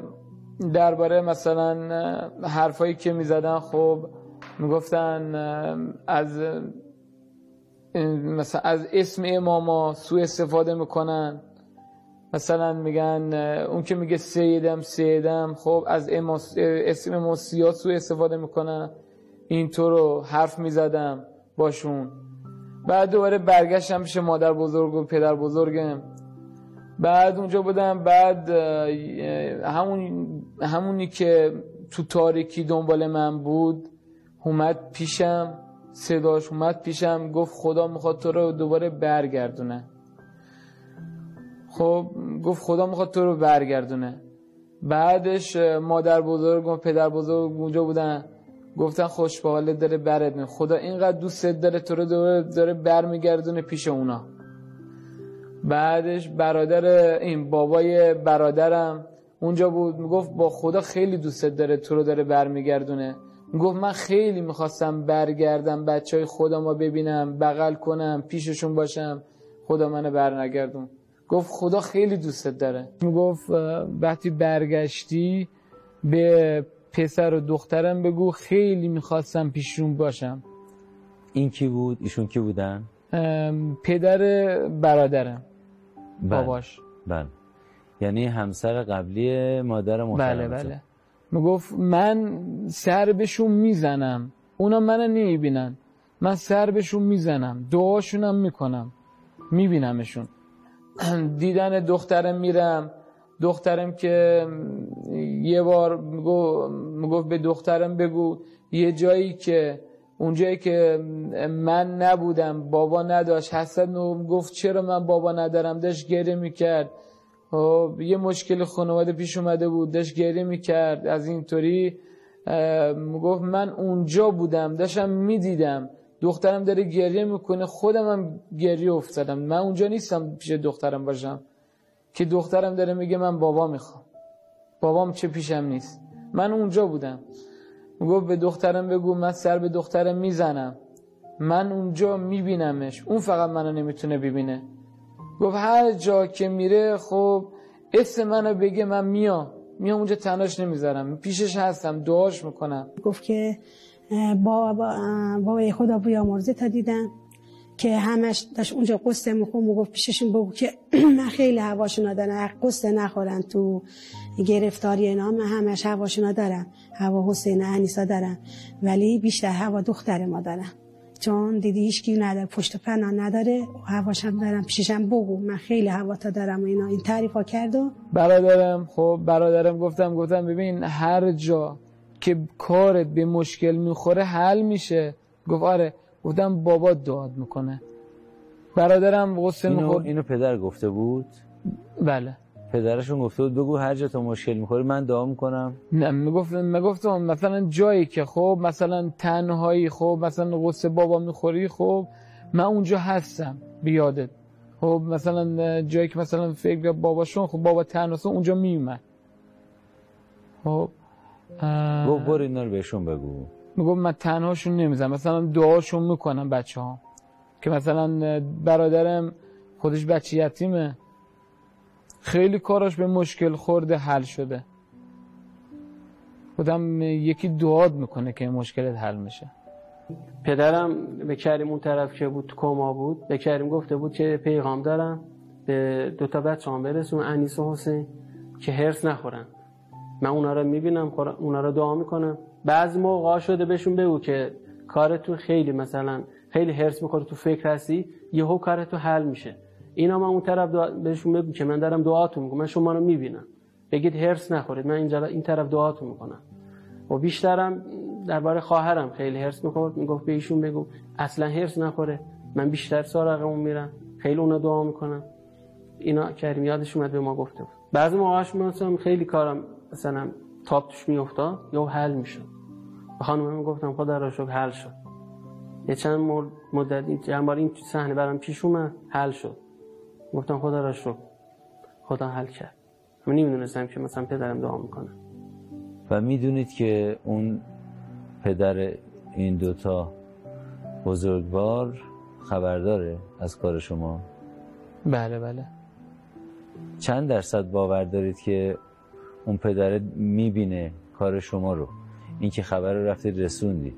درباره مثلا حرفایی که میزدن، خب میگفتن از اسم اماما سوء استفاده میکنن، مثلا میگن اون که میگه سیدم، خب از اسم امام سوء استفاده میکنن. اینطور رو حرف میزدم باشون. بعد دوباره برگشتم پیش مادر بزرگ و پدر بزرگم. بعد اونجا بودم. بعد همونی که تو تاریکی دنبال من بود اومد پیشم، صداش اومد پیشم، گفت خدا میخواد تو رو دوباره برگردونه. خب گفت خدا میخواد تو رو برگردونه. بعدش مادر بزرگ و پدر بزرگ اونجا بودن، گفتن خوش به حالت داره برد می، خدا اینقدر دوستت داره تو رو داره برمیگردونه پیش اونا. بعدش بابای برادرم اونجا بود، میگفت با خدا خیلی دوستت داره تو رو داره برمیگردونه. میگفت من خیلی میخواستم برگردم بچهای خودم رو ببینم، بغل کنم، پیششون باشم، خدا منو برنگردون. گفت خدا خیلی دوستت داره. میگفت وقتی برگشتی به پسر و دخترم بگو خیلی میخواستم پیشون باشم. این کی بود؟ ایشون کی بودن؟ پدر برادرم. باباش. بله. یعنی همسر قبلی مادر محترمتون. بله. میگفت من سر بهشون میزنم، اونا منو نمیبینن، من سر بهشون میزنم، دعاشونم میکنم، میبینمشون. دیدن دخترم میرم. دخترم که یه بار میگفت به دخترم بگو یه جایی که اونجایی که من نبودم، بابا نداشت، حسد گفت چرا من بابا ندارم، داشت گریه میکرد، یه مشکل خانواده پیش اومده بود، داشت گریه میکرد. از اینطوری میگفت من اونجا بودم، داشتم میدیدم دخترم داره گریه میکنه، خودم هم گریه افتادم، من اونجا نیستم پیش دخترم باشم که دخترم داره میگه من بابا میخوام، بابام چه پیشم نیست، من اونجا بودم. میگفت به دخترم بگو من سر به دخترم میزنم، من اونجا میبینمش، اون فقط منو نمیتونه ببینه. گفت هر جا که میره خب اسم منو بگه من میام اونجا، تناش نمیذارم، پیشش هستم، دعاش میکنم. گفت که بابای خدا بویا مرزه تا دیدم که همش داشت اونجا قصه میخوند و گفت پیششون بگو که من خیلی هواشونا دارم، قصه نخورن تو گرفتاری اینا، من همش هواشونا دارم، هوا حسین انیسا دارم، ولی بیشتر هوا دختر ما دارم، چون دیدی هیچکی نداره، پشت و پناه نداره، هواشم دارم، پیششم بگو، من خیلی هوا تا دارم اینا. این تعریف ها کرد. و برادرم، خب برادرم گفتم ببین هر جا که کارت به مشکل میخوره حل میشه. گفت آره. گفتم بابا دعات میکنه. برادرم قصه میخوره. اینو پدر گفته بود؟ بله. پدرشون گفته بود بگو هر جا تو مشکل میخوری من دعا میکنم؟ نه، میگفتم مثلا جایی که خب مثلا تنهایی، خب مثلا قصه بابا میخوری، خب من اونجا هستم بیادت. خب مثلا جایی که مثلا فکر باباشون، خب بابا تنهاست، اونجا میومد. خب گفت برو اینا رو بهشون بگو. میگم من تنهاشون نمیذارم، مثلا دعاشون میکنم بچه ها، که مثلا برادرم خودش بچه یتیمه، خیلی کاراش به مشکل خورده، حل شده، خودم یکی دعات میکنه که این مشکلت حل میشه. پدرم به کریم اون طرف که بود، کما بود، به کریم گفته بود که پیغام دارم به دوتا بچه هم برسون، انیس و حسین، که هرس نخورن، من اونا رو میبینم، اونا رو دعا میکنم. بعضی موقع شده بهشون بگو که کارتون خیلی مثلا خیلی هرس میکنه، تو فکر هستی، یهو کارتون حل میشه. اینا من اون طرف بهشون بگو که من دارم دعاتون میکنم، من شما رو میبینم، بگید هرس نخورید، من اینجا این طرف دعاتون میکنم. و بیشترم درباره خواهرم خیلی هرس میخورد، میگفت به ایشون بگو اصلا هرس نخوره، من بیشتر سراغ اون میرم، خیلی اونا دعا میکنم. اینا کریم یادش اومد به ما گفته بود. بعضی موقعاش مثلا خیلی کارم مثلا تاب توش میافتاد، یا حل میشد. به خانمم گفتم خدا را شکر حل شد. یه چند مدت این صحنه برام پیش اومد، حل شد. گفتم خدا را شکر، خدا حل کرد. من نمیدونستم که مثلا پدرم دعا میکنه. و میدونید که اون پدر این دوتا بزرگوار خبرداره از کار شما؟ بله بله. چند درصد باور دارید که اون پدرت میبینه کار شما رو، اینکه خبر رو رفتید رسوندید،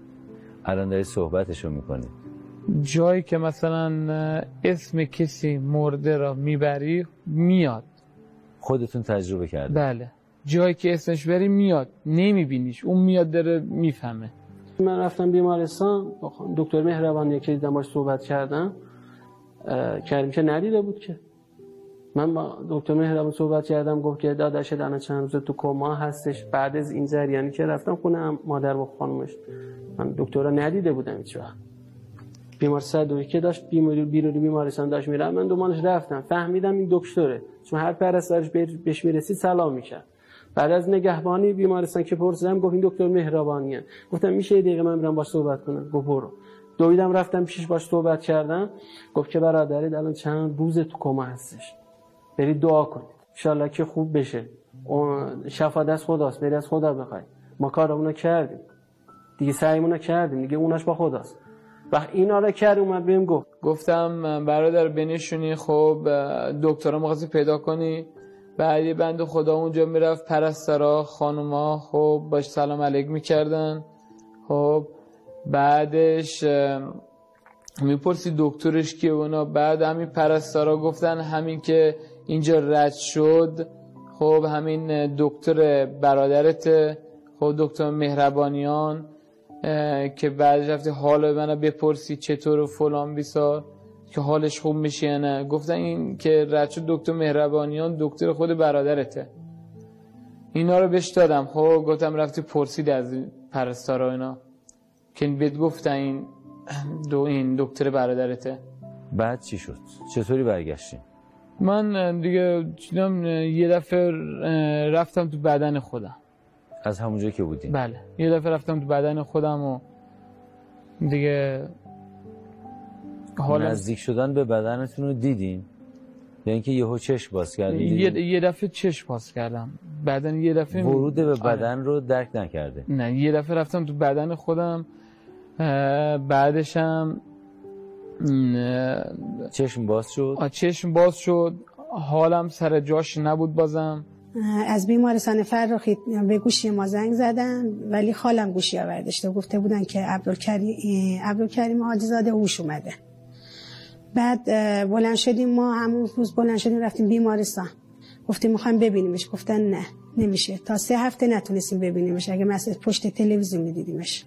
الان دارید صحبتشو میکنید؟ جایی که مثلا اسم کسی مرده را میبری میاد. خودتون تجربه کرده؟ بله. جایی که اسمش بری میاد، نمیبینیش، اون میاد داره میفهمه. من رفتم بیمارستان، دکتر مهربان یکی دیدم باش صحبت کردم، کریم که ندیده بود که. من با دکتر مهربان صحبت کردم، گفت که داداش الان چند روزه تو کما هستش. بعد از این جریانی که رفتم خونه مادر و خانمش، من دکتر را ندیده بودم هیچ وقت. بیمار 101 داشت بیمارستان داشت میرم، من دنبالش رفتم، فهمیدم این دکتره، چون هر پرستارش بهش میرسید سلام میکرد. بعد از نگهبانی بیمارستان که پرسیدم، گفت این دکتر مهربانیه. گفتم میشه یه دقیقه من برم باهاش صحبت کنم؟ گفت برو. دویدم رفتم پیشش، باهاش صحبت کردم، گفت که برادرت الان چند روز تو کما هستش، برید دعا کنید انشالله که خوب بشه، شفا دست خداست، برید از خدا بخواید، ما کارمونو کردیم دیگه، سعیمونو کردیم دیگه، اوناش با خداست. وقت اینا رو کرد اومد بهم گفت. گفتم برادر بنشونی، خب دکترا مغازه پیدا کنی. بعد یه بند خدا اونجا میرفت، پرستارا خانوما خب باش سلام علیک میکردن، خب بعدش میپرسی دکترش که اونا. بعد همین پرستارا گفتن همین که اینجا رد شد، خب همین دکتر برادرت، خب دکتر مهربانیان، که بعدش رفتی حال منو بپرسی چطور و فلان بیسار که حالش خوب میشه یا نه. گفتن این که رد شد دکتر مهربانیان دکتر خود برادرته. اینا رو بهش دادم. خب گفتم رفتی پرسید از پرستارا اینا که بهت گفتن این دکتر برادرته. بعد چی شد؟ چطوری برگشتیم؟ من دیگه یه دفعه رفتم تو بدن خودم. از همونجا که بودیم؟ بله. یه دفعه رفتم تو بدن خودم و دیگه حالا نزدیک شدن به بدنتون رو دیدین؟ یعنی که یهو چشم باز کردین؟ یه دفعه چشم باز کردم. بدن یه دفعه ورود به بدن رو درک نکرده؟ نه، یه دفعه رفتم تو بدن خودم. بعدش هم چشم باز شد؟ چشم باز شد، حالم سر جاش نبود بازم. از بیمارستان فرخی به گوشی ما زنگ زدن ولی خالم گوشی آوردش تو گفته بودن که ابروکریم حاجیزاده هوش اومده. بعد بلند شدیم، ما همون روز بلند شدیم رفتیم بیمارستان، گفتیم میخوایم ببینیمش، گفتن نه نمیشه. تا 3 هفته نتونستیم ببینیمش، اگه مثلا پشت تلویزیون میدیدیمش.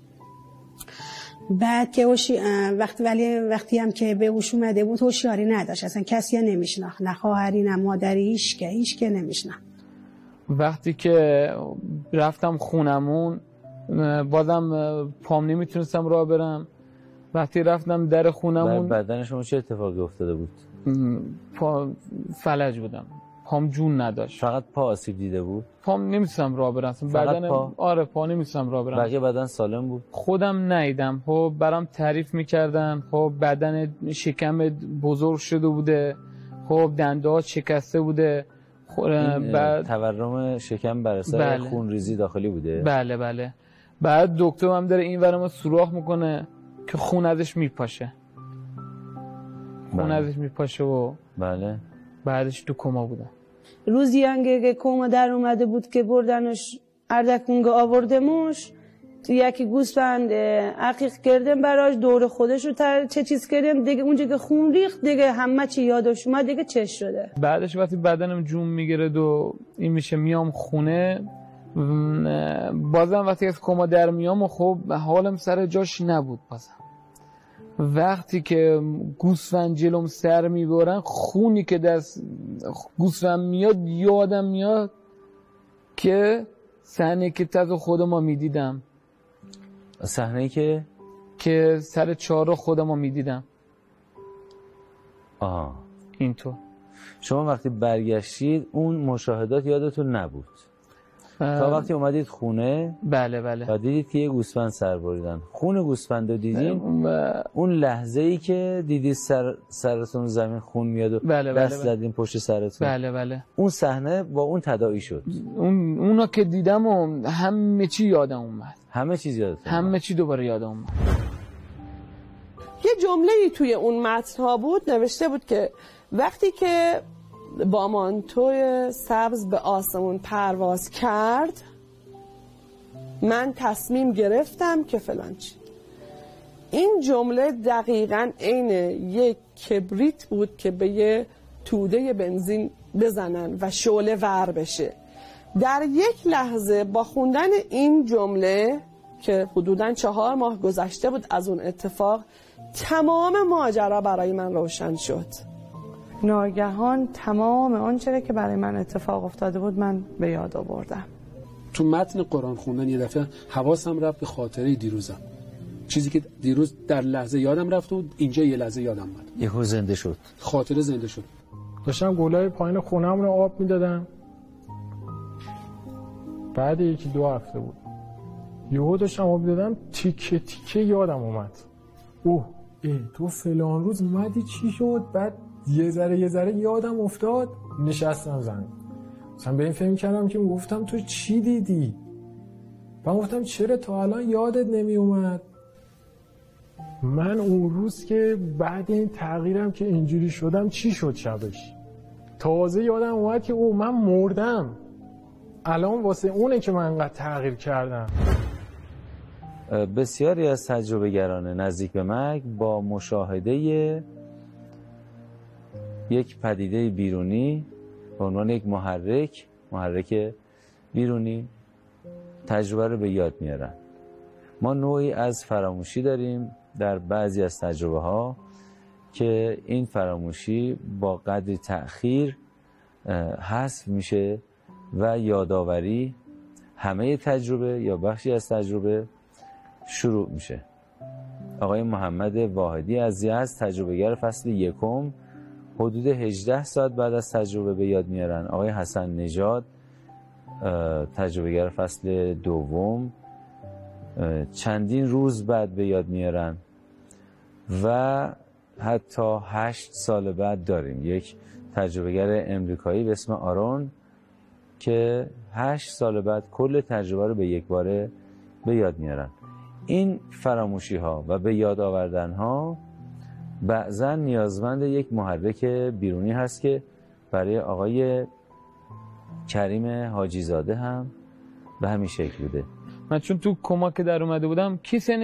بعد که وقتی هم که به هوش اومده بود هوشیاری نداشت، اصلا کسی نمیشناخت، نه خواهری نه مادری، هیچ که نمیشناخت. وقتی که رفتم خونمون بازم پام نمیتونستم راه برم. وقتی رفتم در خونمون بدن شما چه اتفاقی افتاده بود؟ پا فلج بودم، پام جون نداشت. فقط پا آسیب دیده بود؟ پام نمیتونستم راه برم. بدن پا؟ آره پا نمیتونستم راه برم. بقیه بدن سالم بود؟ خودم ندیدم، خب برام تعریف میکردم، خب بدن شکم بزرگ شده بوده، خب دنده ها شکسته بوده. تورم شکم بر اثر خونریزی داخلی بوده. بله بله. بعد دکتر هم داره این ورما سوراخ میکنه که خون ازش میپاشه. خون ازش میپاشه و بله. بعدش تو کما بودن. روزی که کما در اومده بود که بردنش اردکونگه آوردمش، تو یکی گوسفند عقیق کردم براش، دور خودش رو چه چیز کردم دیگه، اونجا که خون ریخت دیگه همه چی یادش اومد دیگه، چش شده. بعدش وقتی بدنم جون میگیره و این میشه میام خونه، بازم وقتی از کما در میام و خب حالم سر جاش نبود بازم. وقتی که گوسفند جلوم سر میبرن، خونی که دست گوسفند میاد یادم میاد که صحنه که تز خودما میدیدم، صحنه که سر 4 خودم رو میدیدم. آها اینطور. شما وقتی برگشتید اون مشاهدات یادتون نبود تا وقتی اومدید خونه؟ بله بله. و دیدید که یه گوسفند سر بریدن، خون گوسفند رو دیدین؟ بله. اون لحظه ای که دیدید سرتون زمین خون میاد و بله بله دست زدین پشت سرتون؟ بله بله. اون صحنه با اون تداعی شد؟ اونا که دیدم و همه چی یادم اومد. همه چیز یادتون؟ همه چی دوباره یادم اومد. یه جمله‌ای توی اون متن‌ها بود، نوشته بود که وقتی که با مانتوی سبز به آسمون پرواز کرد من تصمیم گرفتم که فلان چی. این جمله دقیقاً عین یک کبریت بود که به یه توده بنزین بزنن و شعله ور بشه. در یک لحظه با خوندن این جمله که حدوداً 4 ماه گذشته بود از اون اتفاق، تمام ماجرا برای من روشن شد. ناگهان تمام آنچه که برای من اتفاق افتاده بود من به یاد آوردم. تو متن قرآن خوندن یه دفعه حواسم رفت به خاطره دیروزم، چیزی که دیروز در لحظه یادم رفت و اینجا یه لحظه یادم اومد، یهو زنده شد، خاطره زنده شد. داشتم گلای پایین خونم رو آب میدادم، بعد 1-2 هفته بود یهو داشتم آب دادم، تیکه تیکه یادم اومد. اوه تو فلان روز اومدی چی شد؟ بعد یه ذره یادم افتاد، نشستم زمین. مثلا به این فهم کردم که گفتم تو چی دیدی؟ من گفتم چرا تا الان یادت نمی اومد؟ من اون روز که بعد این تغییرم که اینجوری شدم چی شد شبش؟ تازه یادم اومد که او من مردم. الان واسه اونه که من انقدر تغییر کردم. بسیاری از تجربه‌گران نزدیک به مرگ با مشاهده یک پدیده بیرونی به عنوان یک محرک بیرونی تجربه رو به یاد میارن. ما نوعی از فراموشی داریم در بعضی از تجربه ها که این فراموشی با قدری تأخیر حذف میشه و یادآوری همه تجربه یا بخشی از تجربه شروع میشه. آقای محمد واحدی از یزد تجربه‌گر فصل 1 حدود 18 ساعت بعد از تجربه به یاد میارن. آقای حسن نژاد تجربه‌گر فصل 2 چندین روز بعد به یاد میارن و حتی 8 سال بعد داریم یک تجربه‌گر امریکایی به اسم آرون که 8 سال بعد کل تجربه رو به یک باره به یاد میارن. این فراموشی ها و به یاد آوردن ها بعضا نیازمند یک محرک بیرونی هست که برای آقای کریم حاجیزاده هم به همین شکل بوده. من چون تو کما که در اومده بودم کسی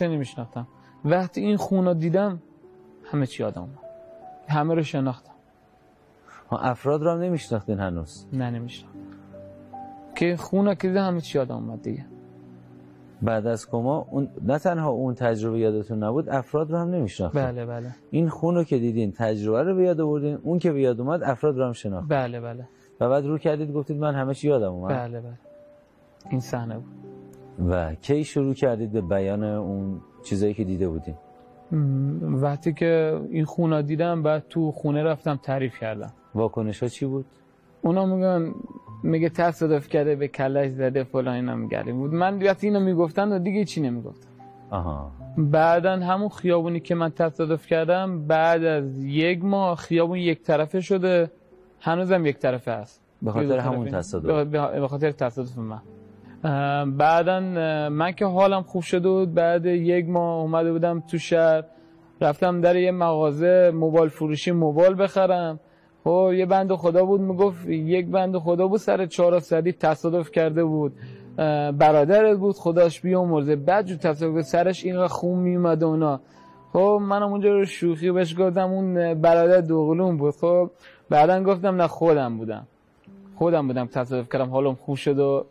نمیشناختم. وقتی این خونه دیدم همه چی یادم اومد، همه رو شناختم. افراد رو هم نمیشناختین هنوز؟ نه نمیشناختم، که خونه که دیدم همه چی یادم اومد دیگه. بعد از کما نه تنها اون تجربه یادتون نبود، افراد رو هم نمیشناختین. بله بله. این خونه که دیدین، تجربه رو به یاد آوردین، اون که به یاد اومد، افراد رو هم شناختین. بله بله. و بعد رو کردید گفتید من همه چی یادم اومد. بله بله. این صحنه بود. و کی شروع کردید به بیان اون چیزایی که دیده بودین؟ وقتی که این خونه دیدم، بعد تو خونه رفتم تعریف کردم. واکنش‌ها چی بود؟ اونا میگه تصادف کرده، به کلش زده، فلان، اینا میگردیم بود. من وقتی اینو میگفتن و دیگه چی نمیگفتم. آها. بعدن همون خیابونی که من تصادف کردم، بعد از یک ماه خیابون یک طرفه شده، هنوزم یک طرفه است. به خاطر همون تصادف. به خاطر تصادف من. بعدن من که حالم خوب شده بود، بعد یک ماه اومده بودم تو شهر، رفتم در یه مغازه موبایل فروشی موبایل بخرم. او یه بند خدا بود، میگفت یک بند خدا بود سر 4 سدی تصادف کرده بود، برادرت بود خداش بیامرزه، بعد جو تصادف سرش اینقدر خون میومد. اونا خب منم اونجا رو شوخی بهش گفتم اون برادر دوغلون بود. خب بعدا گفتم نه خودم بودم تصادف کردم، حالم خوب شد و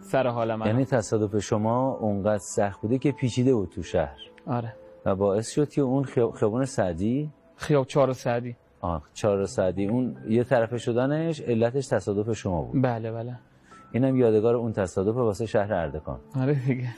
سر حالم. یعنی تصادف شما اونقدر سخت بوده که پیچیده بود تو شهر؟ آره. و باعث شد که اون خیابون سعدی، خیاب 4 سعدی، 4 سعدی، اون یه طرفه شدنش علتش تصادف شما بود. بله بله. اینم یادگار اون تصادف واسه شهر اردکان. آره دیگه.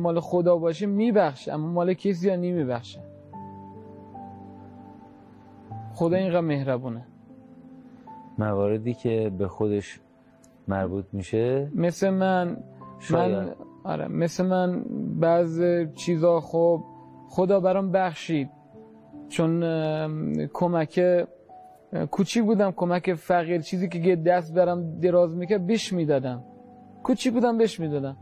مال خدا باشه میبخشه، اما مال کسی ها نمیبخشه. خدا اینقدر مهربونه. مواردی که به خودش مربوط میشه، مثل من آره، مثل من بعض چیزا خب خدا برام بخشید، چون کمک کوچیک بودم، کمک فقیر، چیزی که دست برام دراز میکرد بهش میدادم، کوچیک بودم بهش میدادم.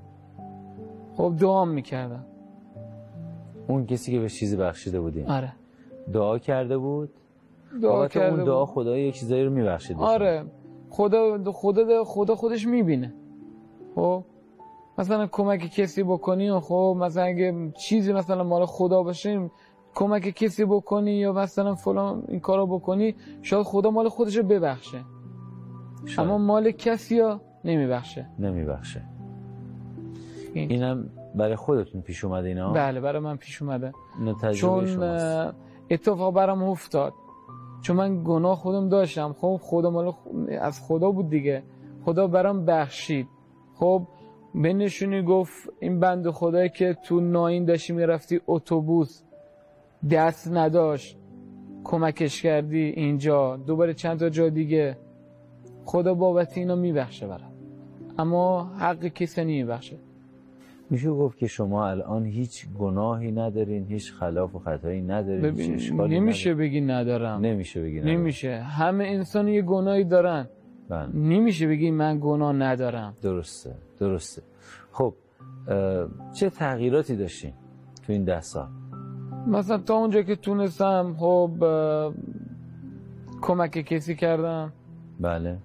خب دعام میکردم. اون کسی که به چیزی بخشیده بودیم؟ آره. دعا کرده بود؟ دعا کرده بود. اون دعا خدا یک چیزایی رو میبخشید؟ آره. خدا خودش میبینه. خب مثلا کمک کسی بکنی، خب مثلا اگه چیزی مثلا مال خدا باشه، کمک کسی بکنی یا مثلا فلان این کارو بکنی، شاید خدا مال خودش رو ببخشه. شاید. اما مال کسی ها نمیبخشه. اینم برای خودتون پیش اومده اینا؟ بله برای من پیش اومده، چون اتفاق برام افتاد، چون من گناه خودم داشتم. خب خدا مال از خدا بود دیگه، خدا برام بخشید. خب به نشونی گفت این بند خدایی که تو ناین داشتی میرفتی اتوبوس، دست نداشت، کمکش کردی اینجا، دوباره چند تا جا دیگه. خدا بابت اینا میبخشه برام، اما حق کسی نمیبخشه. میشه گفت که شما الان هیچ گناهی ندارین، هیچ خلاف و خطایی ندارین؟ نمیشه بگی ندارم. نمیشه. همه انسان یه گناهی دارن. نمیشه بگی من گناه ندارم. درسته. خب چه تغییراتی داشتین تو این 10 سال؟ مثلا تا اونجا که تونستم خب کمک کسی کردم. بله.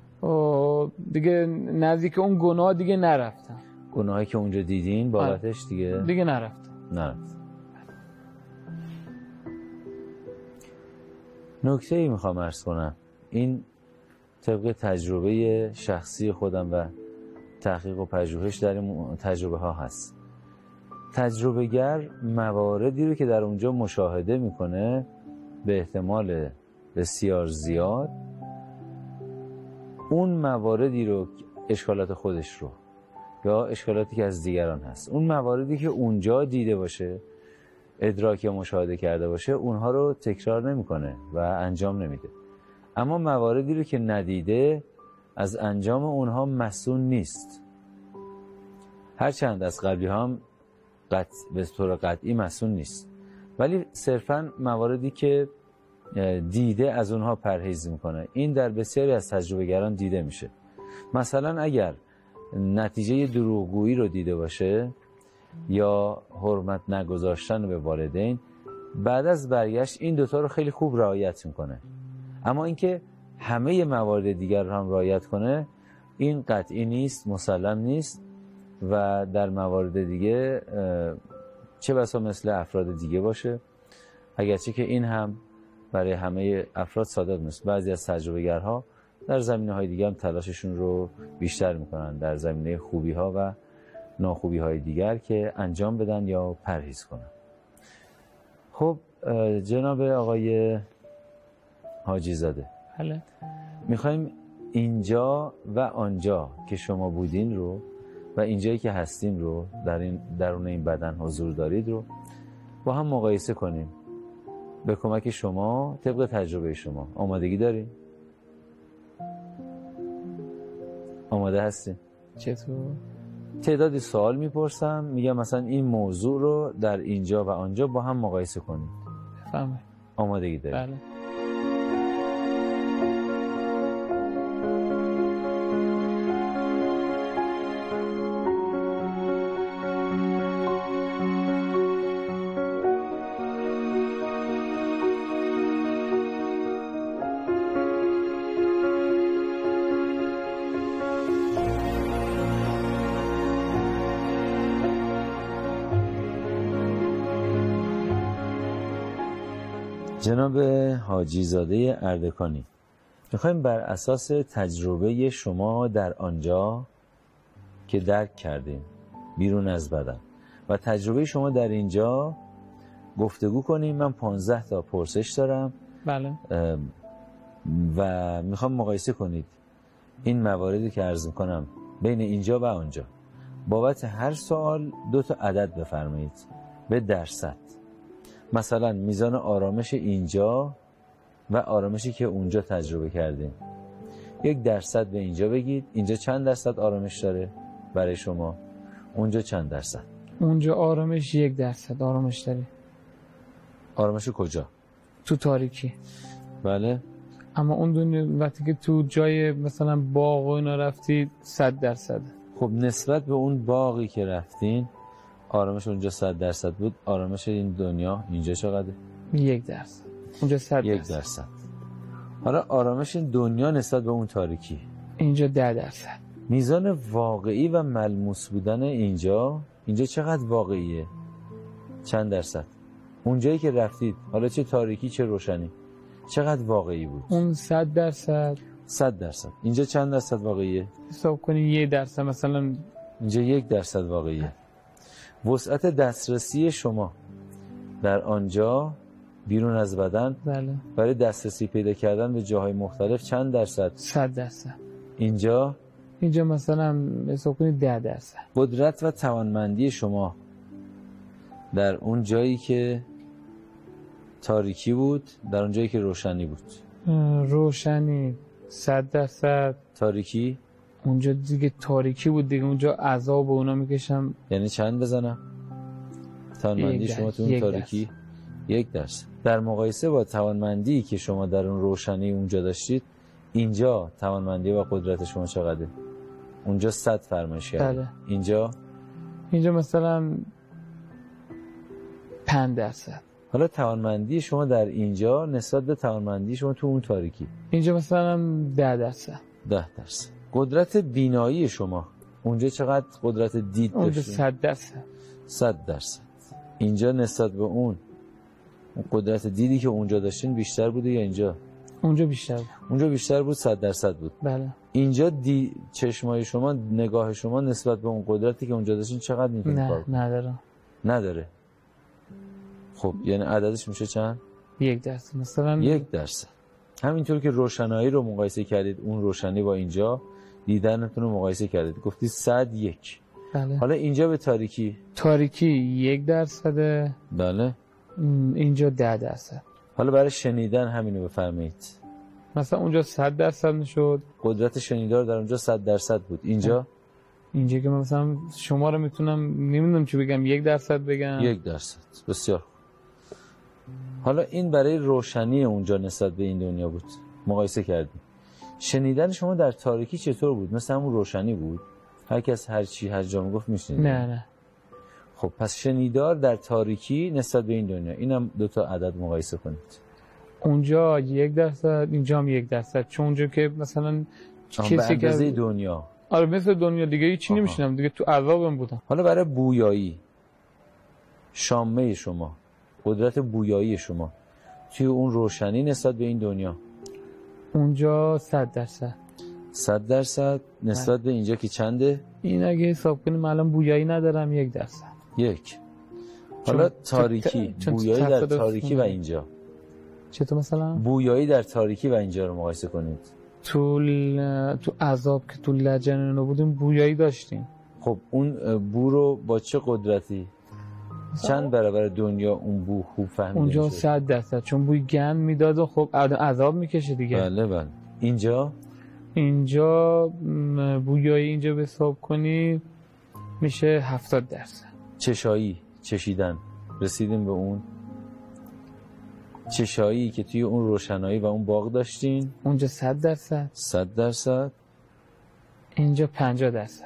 دیگه نزدیک اون گناه دیگه نرفتم. گناهی که اونجا دیدین بابتش دیگه نرفت. نکته ای میخوام عرض کنم، این طبق تجربه شخصی خودم و تحقیق و پژوهش در این تجربه ها هست. تجربه‌گر مواردی رو که در اونجا مشاهده میکنه به احتمال بسیار زیاد اون مواردی رو، اشکالات خودش رو یا اشکالاتی که از دیگران هست، اون مواردی که اونجا دیده باشه، ادراک یا مشاهده کرده باشه، اونها رو تکرار نمیکنه و انجام نمیده. اما مواردی رو که ندیده از انجام اونها مسئول نیست، هرچند از قبلی هم به طور قطعی مسئول نیست، ولی صرفا مواردی که دیده از اونها پرهیز میکنه. این در بسیاری از تجربه‌گران دیده میشه. مثلا اگر نتیجه دروغگویی رو دیده باشه یا حرمت نگذاشتن به والدین، بعد از برگشت این دوتا رو خیلی خوب رعایت میکنه. اما اینکه همه موارد دیگر رو هم رعایت کنه این قطعی نیست، مسلم نیست و در موارد دیگه چه بسا مثل افراد دیگه باشه، اگرچه که این هم برای همه افراد صادق نیست. بعضی از تجربه‌گرها در زمینه‌های دیگه هم تلاششون رو بیشتر میکنن، در زمینه خوبی‌ها و ناخوبی‌های دیگر که انجام بدن یا پرهیز کنن. خب جناب آقای حاجیزاده، بله، میخوایم اینجا و آنجا که شما بودین رو و اینجایی که هستیم رو، درون این بدن حضور دارید رو با هم مقایسه کنیم به کمک شما، طبق تجربه شما. آمادگی دارین؟ آماده هستین؟ چطور؟ تعدادی سوال میپرسم، میگم مثلا این موضوع رو در اینجا و آنجا با هم مقایسه کنید. فهمید؟ آمادگی دارین؟ بله. جناب حاجیزاده اردکانی، میخوایم بر اساس تجربه شما در آنجا که درک کردیم بیرون از بدن و تجربه شما در اینجا گفتگو کنیم. من 15 تا پرسش دارم. بله. و میخوام مقایسه کنید این مواردی که عرض میکنم بین اینجا و آنجا. بابت هر سوال 2 تا عدد بفرمایید به درصد. مثلا میزان آرامش اینجا و آرامشی که اونجا تجربه کردیم 1% به اینجا بگید. اینجا چند درصد آرامش داره برای شما؟ اونجا چند درصد؟ اونجا آرامش 1% آرامش داره. آرامش کجا؟ تو تاریکی. بله. اما اون دنیا وقتی که تو جای مثلا باغ و اینا رفتید 100%. خب نسبت به اون باغی که رفتین آرامش اونجا 100% بود، آرامش این دنیا اینجا چقدره؟ 1%. اونجا 100%. حالا آرامش این دنیا نسبت به اون تاریکی اینجا 10%. میزان واقعی و ملموس بودن اینجا چقدر واقعیه؟ چند درصد؟ اونجایی که رفتید، حالا چه تاریکی چه روشنی، چقدر واقعی بود؟ اون 100%. 100%. اینجا چند درصد واقعیه؟ حساب کنین 1% مثلا. اینجا 1% واقعیه. وسعت دسترسی شما در آنجا بیرون از بدن، بله، برای دسترسی پیدا کردن به جاهای مختلف چند درصد؟ 100%. اینجا مثلا حساب کنید 10%. قدرت و توانمندی شما در اون جایی که تاریکی بود در اون جایی که روشنی بود. روشنی 100%. تاریکی؟ اونجا دیگه تاریکی بود دیگه، اونجا عذاب و اونا میکشم. یعنی چند بزنم؟ توانمندی شما تو اون تاریکی 1%. در مقایسه با توانمندی که شما در اون روشنی اونجا داشتید، اینجا توانمندی و قدرت شما چقدره؟ اونجا 100 فرمایش کرده. اینجا مثلا 5%. حالا توانمندی شما در اینجا نسبت به توانمندی شما تو اون تاریکی اینجا مثلا 10%. 10%. قدرت بینایی شما اونجا چقدر قدرت دید داشتید؟ اونجا 100%. 100%. اینجا نسبت به اون قدرت دیدی که اونجا داشتین بیشتر بوده یا اینجا؟ اونجا بیشتر بود، 100% بود. بله. اینجا چشمای شما، نگاه شما نسبت به اون قدرتی که اونجا داشتین چقدر میتونید؟ نداره. خب یعنی عددش میشه چند؟ 1% مثلا. 1%. همینطور که روشنایی رو مقایسه کردید، اون روشنی با اینجا دیدنتون رو مقایسه کردید، گفتید 101. بله. حالا اینجا به تاریکی 1%. بله. اینجا 10%. حالا برای شنیدن همینو بفرمایید. مثلا اونجا 100% میشد. قدرت شنیدار در اونجا 100% بود. اینجا که مثلا شما رو میتونم، نمیدونم چی بگم، 1% بگم. 1%. بسیار. حالا این برای روشنی اونجا نسبت به این دنیا بود، مقایسه کردیم. شنیدن شما در تاریکی چطور بود؟ مثلا اون روشنی بود؟ هر کس هر چی هر جا میگفت میشنید؟ نه. خب پس شنیدار در تاریکی نسبت به این دنیا، اینم دو تا عدد مقایسه کنید. اونجا 1%، اینجا هم 1%. چون اونجا که مثلا کسی که از دنیا، آره مثل دنیا دیگه هیچ نمیشینم دیگه، تو عذابم بودم. حالا برای بویایی، شامه شما، قدرت بویایی شما توی اون روشنی نسبت به این دنیا، اونجا 100%. 100% نسبت به اینجا که چنده؟ این اگه حساب کنیم الان بویایی ندارم، 1%. حالا تاریکی، بویایی در تاریکی و اینجا چطور مثلا؟ بویایی در تاریکی و اینجا رو مقایسه کنید. تو عذاب که تو لجن بودیم بویایی داشتیم. خب اون بو رو با چه قدرتی؟ چند برابر دنیا اون بو خوب فهمیده؟ اونجا 100%، چون بوی گند میداد و خب عذاب میکشه دیگه. بله. اینجا بویایی اینجا به حساب کنی میشه 70%. چشایی، چشیدن، رسیدیم به اون چشایی که توی اون روشنایی و اون باغ داشتین، اونجا 100%. 100%. اینجا 50%.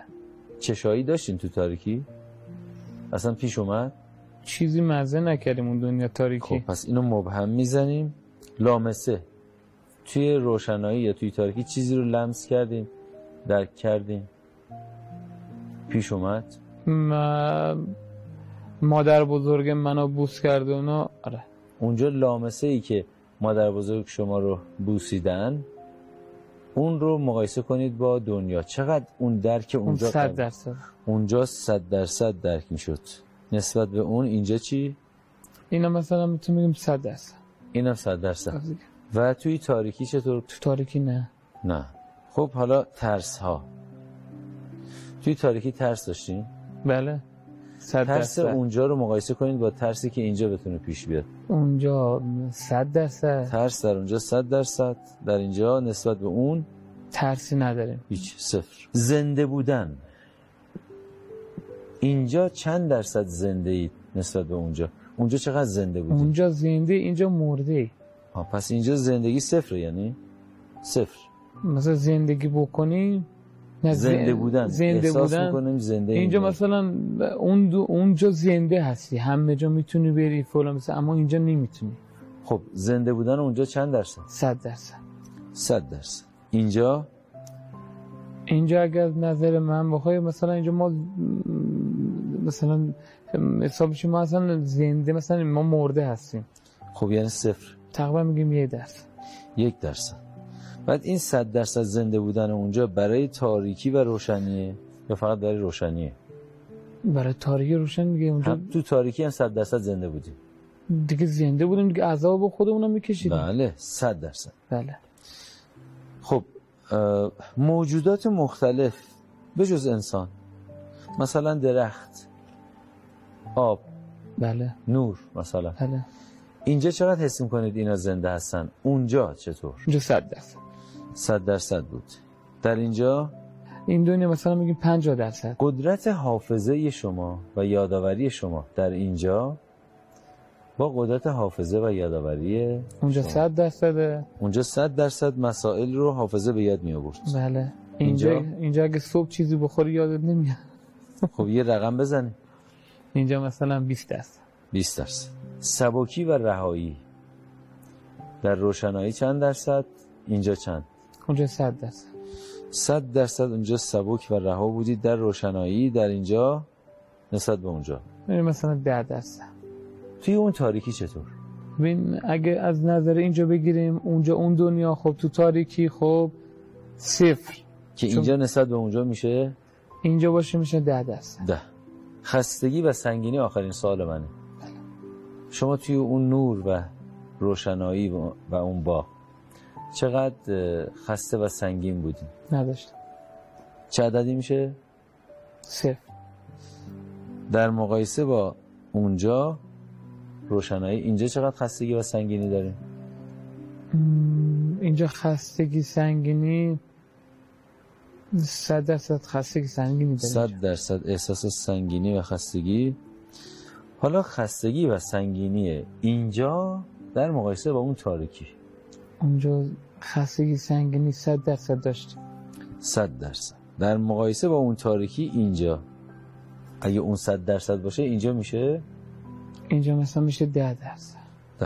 چشایی داشتین تو تاریکی؟ اصلا پیش اومد؟ چیزی مزه نکردیم اون دنیا تاریکی. خب پس اینو مبهم میزنیم. لامسه، توی روشنایی یا توی تاریکی چیزی رو لمس کردیم، درک کردیم، پیش اومد؟ مادر بزرگ منو بوس کرده اونا. آره. اونجا لامسه ای که مادر بزرگ شما رو بوسیدن، اون رو مقایسه کنید با دنیا، چقدر اون درک اونجا؟ 100%. اونجا 100% درک میشد نسبت به اون. اینجا چی؟ اینا مثلا میتونیم بگیم 100%. اینم 100%. و توی تاریکی چطور؟ تو تاریکی نه. خب حالا ترس ها، توی تاریکی ترس داشتیم؟ بله. ترس اونجا رو مقایسه کنید با ترسی که اینجا بتونه پیش بیاد. اونجا 100%. ترس در اونجا 100%، در اینجا نسبت به اون ترسی نداریم، هیچ، 0. زنده بودن، اینجا چند درصد زنده اید نسبت به اونجا؟ اونجا چقدر زنده بودید؟ اونجا زنده، اینجا مرده. پس اینجا زندگی 0، یعنی 0. مثلا زندگی بکنیم، زنده بودن. میکنیم زنده. اینجا مثلا اونجا زنده هستی، همه جا میتونی بری فلان، اما اینجا نمیتونی. خب زنده بودن اونجا چند درصد؟ 100%. 100%. اینجا اگر نظر من بخوای، مثلا اینجا ما مثلا حسابش ما اصلا زنده، مثلا ما مرده هستیم. خب یعنی 0. تقریبا میگیم 1%. 1%. بعد این 100% زنده بودن اونجا برای تاریکی و روشنیه یا فقط برای روشنیه؟ برای تاریکی روشن میگه. اونجا تو تاریکی هم 100% زنده بودیم دیگه. زنده بودیم دیگه، عذاب خودمونم میکشیدیم. بله، 100%. بله. خب موجودات مختلف به جز انسان، مثلا درخت، آب، بله، نور مثلا، بله، اینجا چقدر حس میکنید اینا زنده هستن؟ اونجا چطور؟ اونجا 100%. 100% بود. در اینجا؟ این دنیا مثلا میگیم 50%. قدرت حافظه شما و یادآوری شما در اینجا با قدرت حافظه و یادآوری اونجا 100%. اونجا 100% مسائل رو حافظه به یاد می آورد. بله. اینجا اگه صبح چیزی بخوری یادت نمیاد. خب یه رقم بزنی. اینجا مثلا 20%. 20%. سبکی و رهایی در روشنایی چند درصد؟ اینجا چند؟ اونجا 100%. 100%. اونجا سبک و رها بودید در روشنایی، در اینجا نسبت به اونجا مثلا 10%. توی اون تاریکی چطور؟ ببین اگه از نظر اینجا بگیریم اونجا اون دنیا خب تو تاریکی خب صفر که اینجا نسبت به اونجا میشه اینجا باشه میشه 10%. خستگی و سنگینی آخرین سوال منه. شما توی اون نور و روشنایی و اون با چقدر خسته و سنگین بودین؟ نداشتم. چه عددی میشه؟ 0. در مقایسه با اونجا روشنایی اینجا چقدر خستگی و سنگینی داره؟ اینجا خستگی سنگینی 100% خستگی سنگینی داره. 100% احساس سنگینی و خستگی. حالا خستگی و سنگینی اینجا در مقایسه با اون تاریکی. اونجا خستگی سنگینی 100% داشت. 100%. در مقایسه با اون تاریکی اینجا. اگه اون 100% باشه اینجا میشه؟ اینجا مثلا میشه 10%. 10%.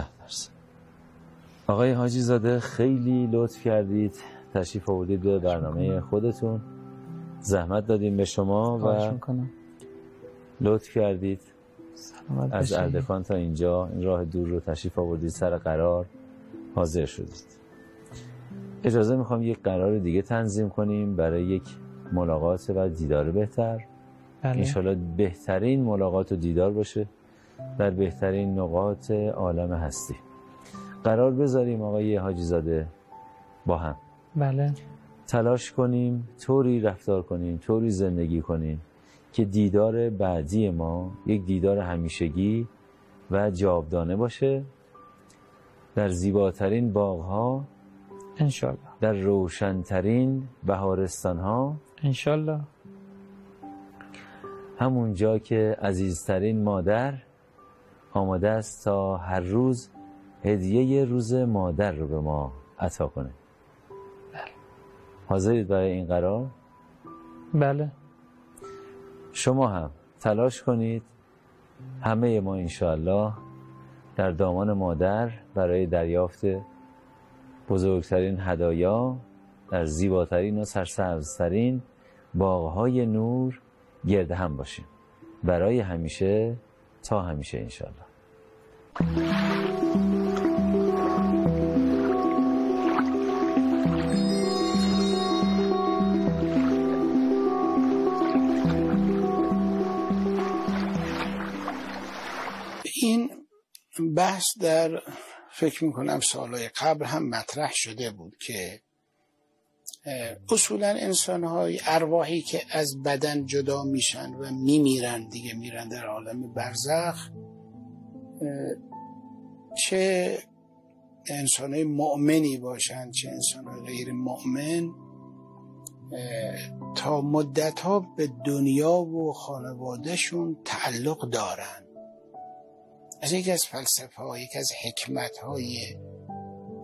آقای حاجی زاده خیلی لطف کردید. تشریف آوردید به برنامه خودتون. زحمت دادیم به شما و لطف کردید. از اردکان تا اینجا این راه دور رو تشریف آوردید، سر قرار حاضر شدید. اجازه میخوام یک قرار دیگه تنظیم کنیم برای یک ملاقات و دیدار بهتر. انشالله بهترین ملاقات و دیدار باشه در بهترین نقاط عالم هستی. قرار بذاریم آقای حاجیزاده با هم. بله. تلاش کنیم طوری رفتار کنیم، طوری زندگی کنیم که دیدار بعدی ما یک دیدار همیشگی و جاودانه باشه، در زیباترین باغها انشالله، در روشنترین بهارستانها انشالله، همون جا که عزیزترین مادر آماده است تا هر روز هدیه روز مادر رو به ما عطا کنه. بله. حاضرید برای این قرار؟ بله. شما هم تلاش کنید همه ما انشاءالله در دامان مادر برای دریافت بزرگترین هدایا در زیباترین و سرسبزترین باغهای نور گرد هم باشیم برای همیشه تا همیشه انشاءالله. بحث در فکر میکنم سالهای قبل هم مطرح شده بود که اصولا انسانهای ارواحی که از بدن جدا میشن و میمیرن دیگه، میرن در عالم برزخ، چه انسانهای مؤمنی باشن چه انسانهای غیر مؤمن، تا مدتها به دنیا و خانوادهشون تعلق دارن. از یکی از فلسفه ها، یکی از حکمت های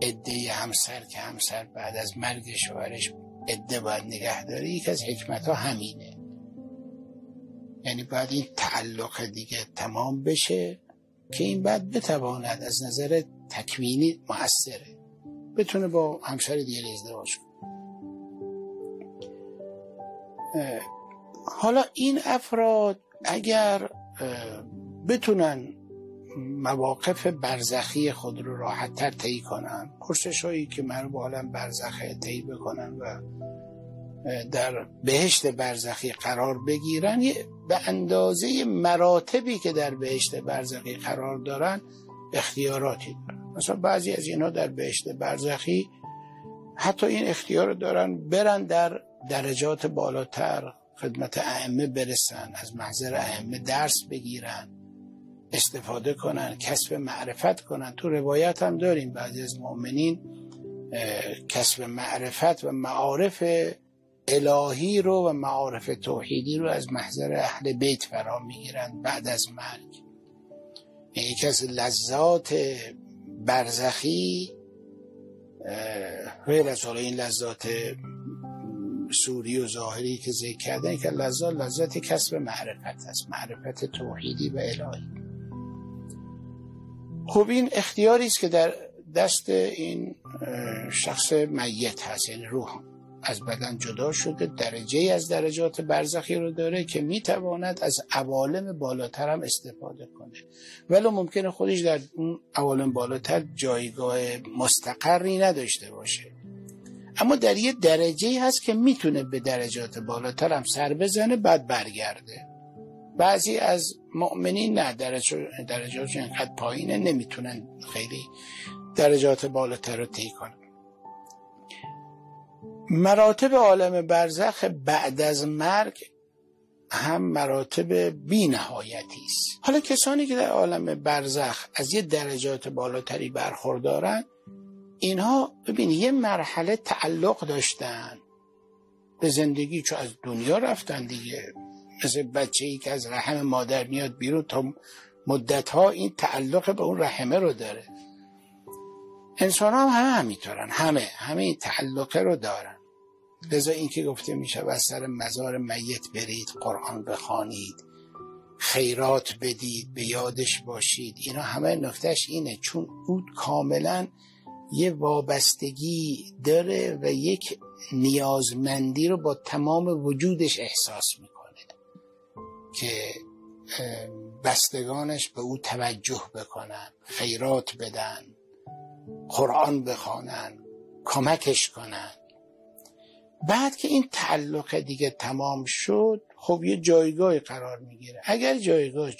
عده همسر که همسر بعد از مرگ شوهرش عده باید نگه داره، یکی از حکمت ها همینه، یعنی باید این تعلق دیگه تمام بشه که این بعد بتواند از نظر تکوینی مؤثره، بتونه با همسر دیگه ازدواج کنه. حالا این افراد اگر بتونن مواقف برزخی خود رو راحت تر طی کنن، پرسش هایی که مربوط به عالم برزخه طی بکنن و در بهشت برزخی قرار بگیرن، به اندازه مراتبی که در بهشت برزخی قرار دارن اختیاراتی دارن. مثلا بعضی از اینا در بهشت برزخی حتی این اختیار دارن برن در درجات بالاتر، خدمت ائمه برسن، از محضر ائمه درس بگیرن، استفاده کنن، کسب معرفت کنن. تو روایت هم داریم بعضی از مؤمنین کسب معرفت و معارف الهی رو و معارف توحیدی رو از محضر اهل بیت فرا میگیرن بعد از مرگ. یکی از لذات برزخی غیر از این لذات سوری و ظاهری که ذکر کردن، که لذت کسب معرفت است، معرفت توحیدی و الهی. خب این اختیاری است که در دست این شخص میت هست، یعنی روح. از بدن جدا شده، درجه از درجات برزخی رو داره که میتواند از عوالم بالاتر هم استفاده کنه، ولی ممکنه خودش در اون عوالم بالاتر جایگاه مستقری نداشته باشه، اما در یه درجه‌ای هست که میتونه به درجات بالاتر هم سر بزنه بعد برگرده. بعضی از مؤمنین نه، درجاتشون انقدر پایینه نمیتونن خیلی درجات بالاتر رو طی کنن. مراتب عالم برزخ بعد از مرگ هم مراتب بی نهایتی است. حالا کسانی که در عالم برزخ از یه درجات بالاتری برخوردارن، اینها ببین یه مرحله تعلق داشتن به زندگی، چون از دنیا رفتن دیگه، مثل بچه‌ای که از رحم مادر میاد بیرون تا مدت‌ها این تعلق به اون رحمه رو داره. انسان هم همه همینطورن، همه این تعلقه رو دارن. لذا این که گفته میشه از سر مزار میت برید، قرآن بخوانید، خیرات بدید، به یادش باشید، اینا همه نکتهش اینه، چون اون کاملا یه وابستگی داره و یک نیازمندی رو با تمام وجودش احساس میکنه که بستگانش به او توجه بکنن، خیرات بدن، قرآن بخوانن، کمکش کنن. بعد که این تعلق دیگه تمام شد، خب یه جایگاه قرار میگیره. اگر جایگاه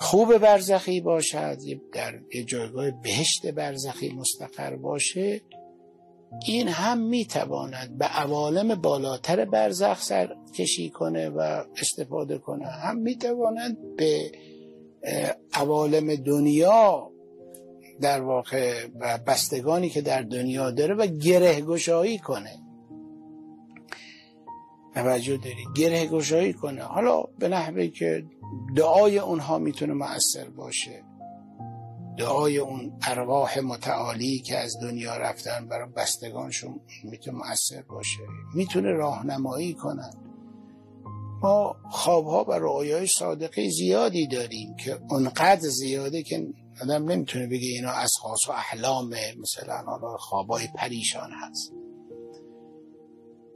خوب برزخی باشد، در یه جایگاه بهشت برزخی مستقر باشه، این هم میتواند به عوالم بالاتر برزخ سر کشی کنه و استفاده کنه، هم میتواند به عوالم دنیا در واقع و بستگانی که در دنیا داره و گره‌گشایی کنه. توجه داری؟ گره‌گشایی کنه، حالا به نحوی که دعای اونها میتونه مؤثر باشه، دعای اون ارواح متعالی که از دنیا رفتن برای بستگانشون میتونه مؤثر باشه، میتونه راهنمایی کنه. ما خوابها و رؤیای صادقه زیادی داریم که اونقدر زیاده که آدم نمیتونه بگه اینا اساس و احلام، مثلا حالا خوابای پریشان هست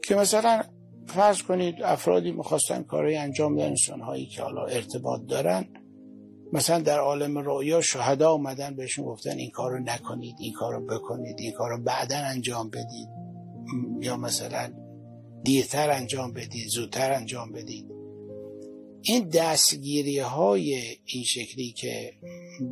که مثلا فرض کنید افرادی میخواستن کارهای انجام بدن، انسانهایی که حالا ارتباط دارن، مثلا در عالم رؤیا شهدا اومدن بهشون گفتن این کارو نکنید، این کارو بکنید، این کارو بعدا انجام بدید، یا مثلا دیرتر انجام بدید، زودتر انجام بدید. این دستگیری های این شکلی که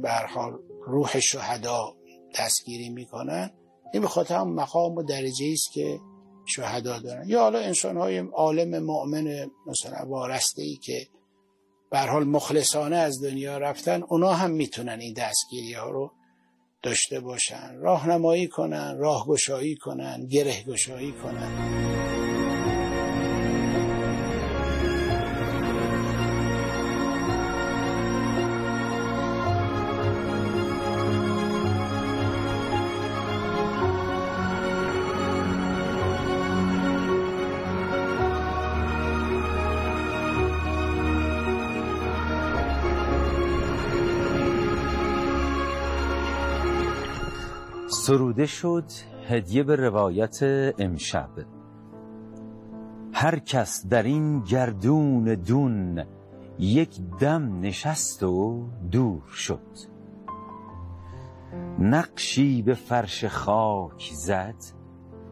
به هر حال روح شهدا دستگیری میکنن، این به خاطر هم مقام و درجه است که شهدا دارن. یا حالا انسان های عالم مؤمن مثلا وارسته ای که به هر حال مخلصانه از دنیا رفتن، اونا هم میتونن این دستگیری ها رو داشته باشن، راهنمایی کنن، راهگشایی کنن، گرهگشایی کنن. سروده شد هدیه به روایت امشب. هر کس در این گردون دون یک دم نشست و دور شد. نقشی به فرش خاک زد،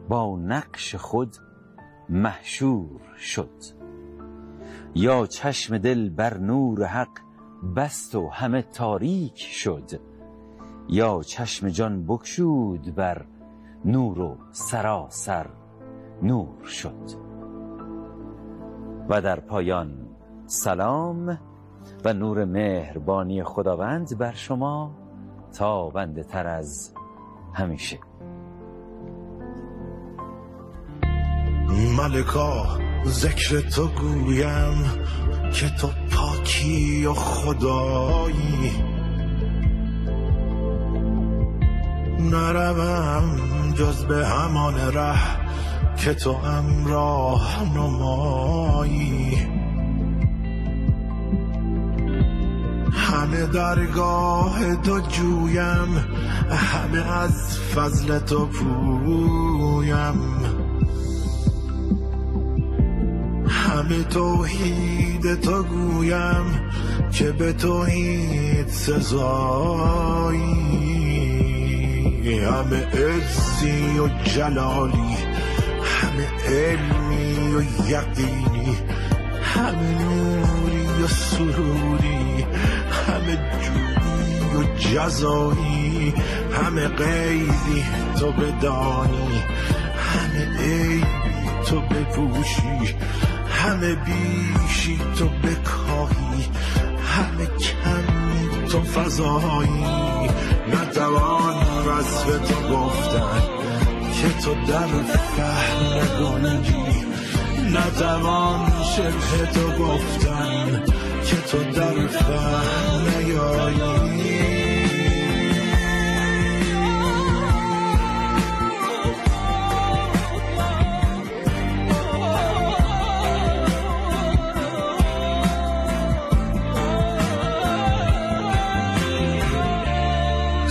با نقش خود محشور شد. یا چشم دل بر نور حق بست و همه تاریک شد، یا چشم جان بکشود بر نور و سراسر نور شد. و در پایان سلام و نور مهربانی خداوند بر شما تا بنده تر از همیشه. ملکا ذکر تو گویم که تو پاکی و خدایی، نروم جز به همان ره که تو همراه نمایی. همه درگاه تو جویم، همه از فضل تو پویم، همه توحید تو گویم که به توحید سزایی، همه عزی و جلالی، همه علمی و یقینی، همه نوری و سروری، همه جودی و جزایی، همه غیبی تو بدانی، همه عیبی تو بپوشی، همه بیشی تو بکاهی، همه کمی تو فضایی، نتوان وصف تو گفتن که تو در فهم نگنجی، نتوان شبه تو گفتن که تو در فهم نیایی.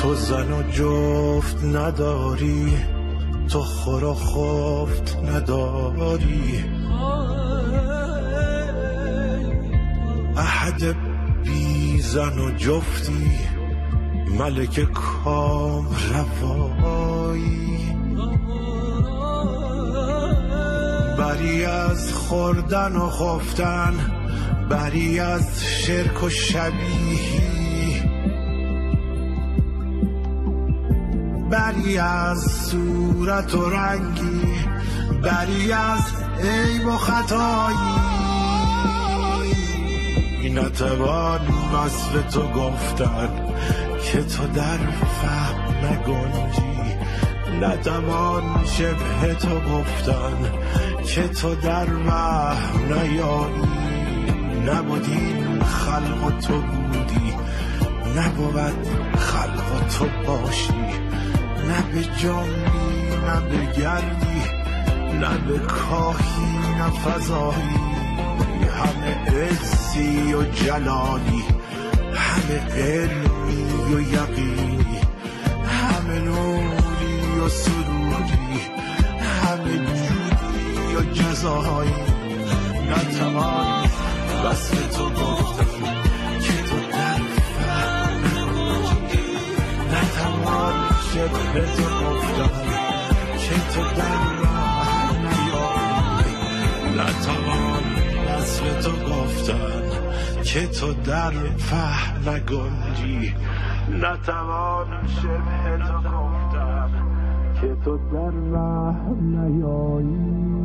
تو زن و جفت نداری، تو خور و خفت نداری، احد بی زن و جفتی، ملک کام روایی، بری از خوردن و خفتن، بری از شرک و شبیهی، بری از صورت و رنگی، بری از عیب و خطایی، نتوان وصف تو گفتن که تو در فهم نگنجی، نتوان شبه تو گفتن که تو در وهم نیایی، نبودی خلق تو بودی، نبود خلق تو باشی، نه به جنبی نه به گردی، نه به کاهی نه فضایی، همه عزی و جلالی، همه علمی و یقینی، همه نوری و سروری، همه جودی و جزایی، نتوان وصف تو گفتن که تو در فهم نگنجی، نتوان که به تو گفتن که تو در راه نیایی، نتوان وصف تو گفتن که تو در فهم نگنجی، نتوان شبه تو گفتن که تو در راه نیایی.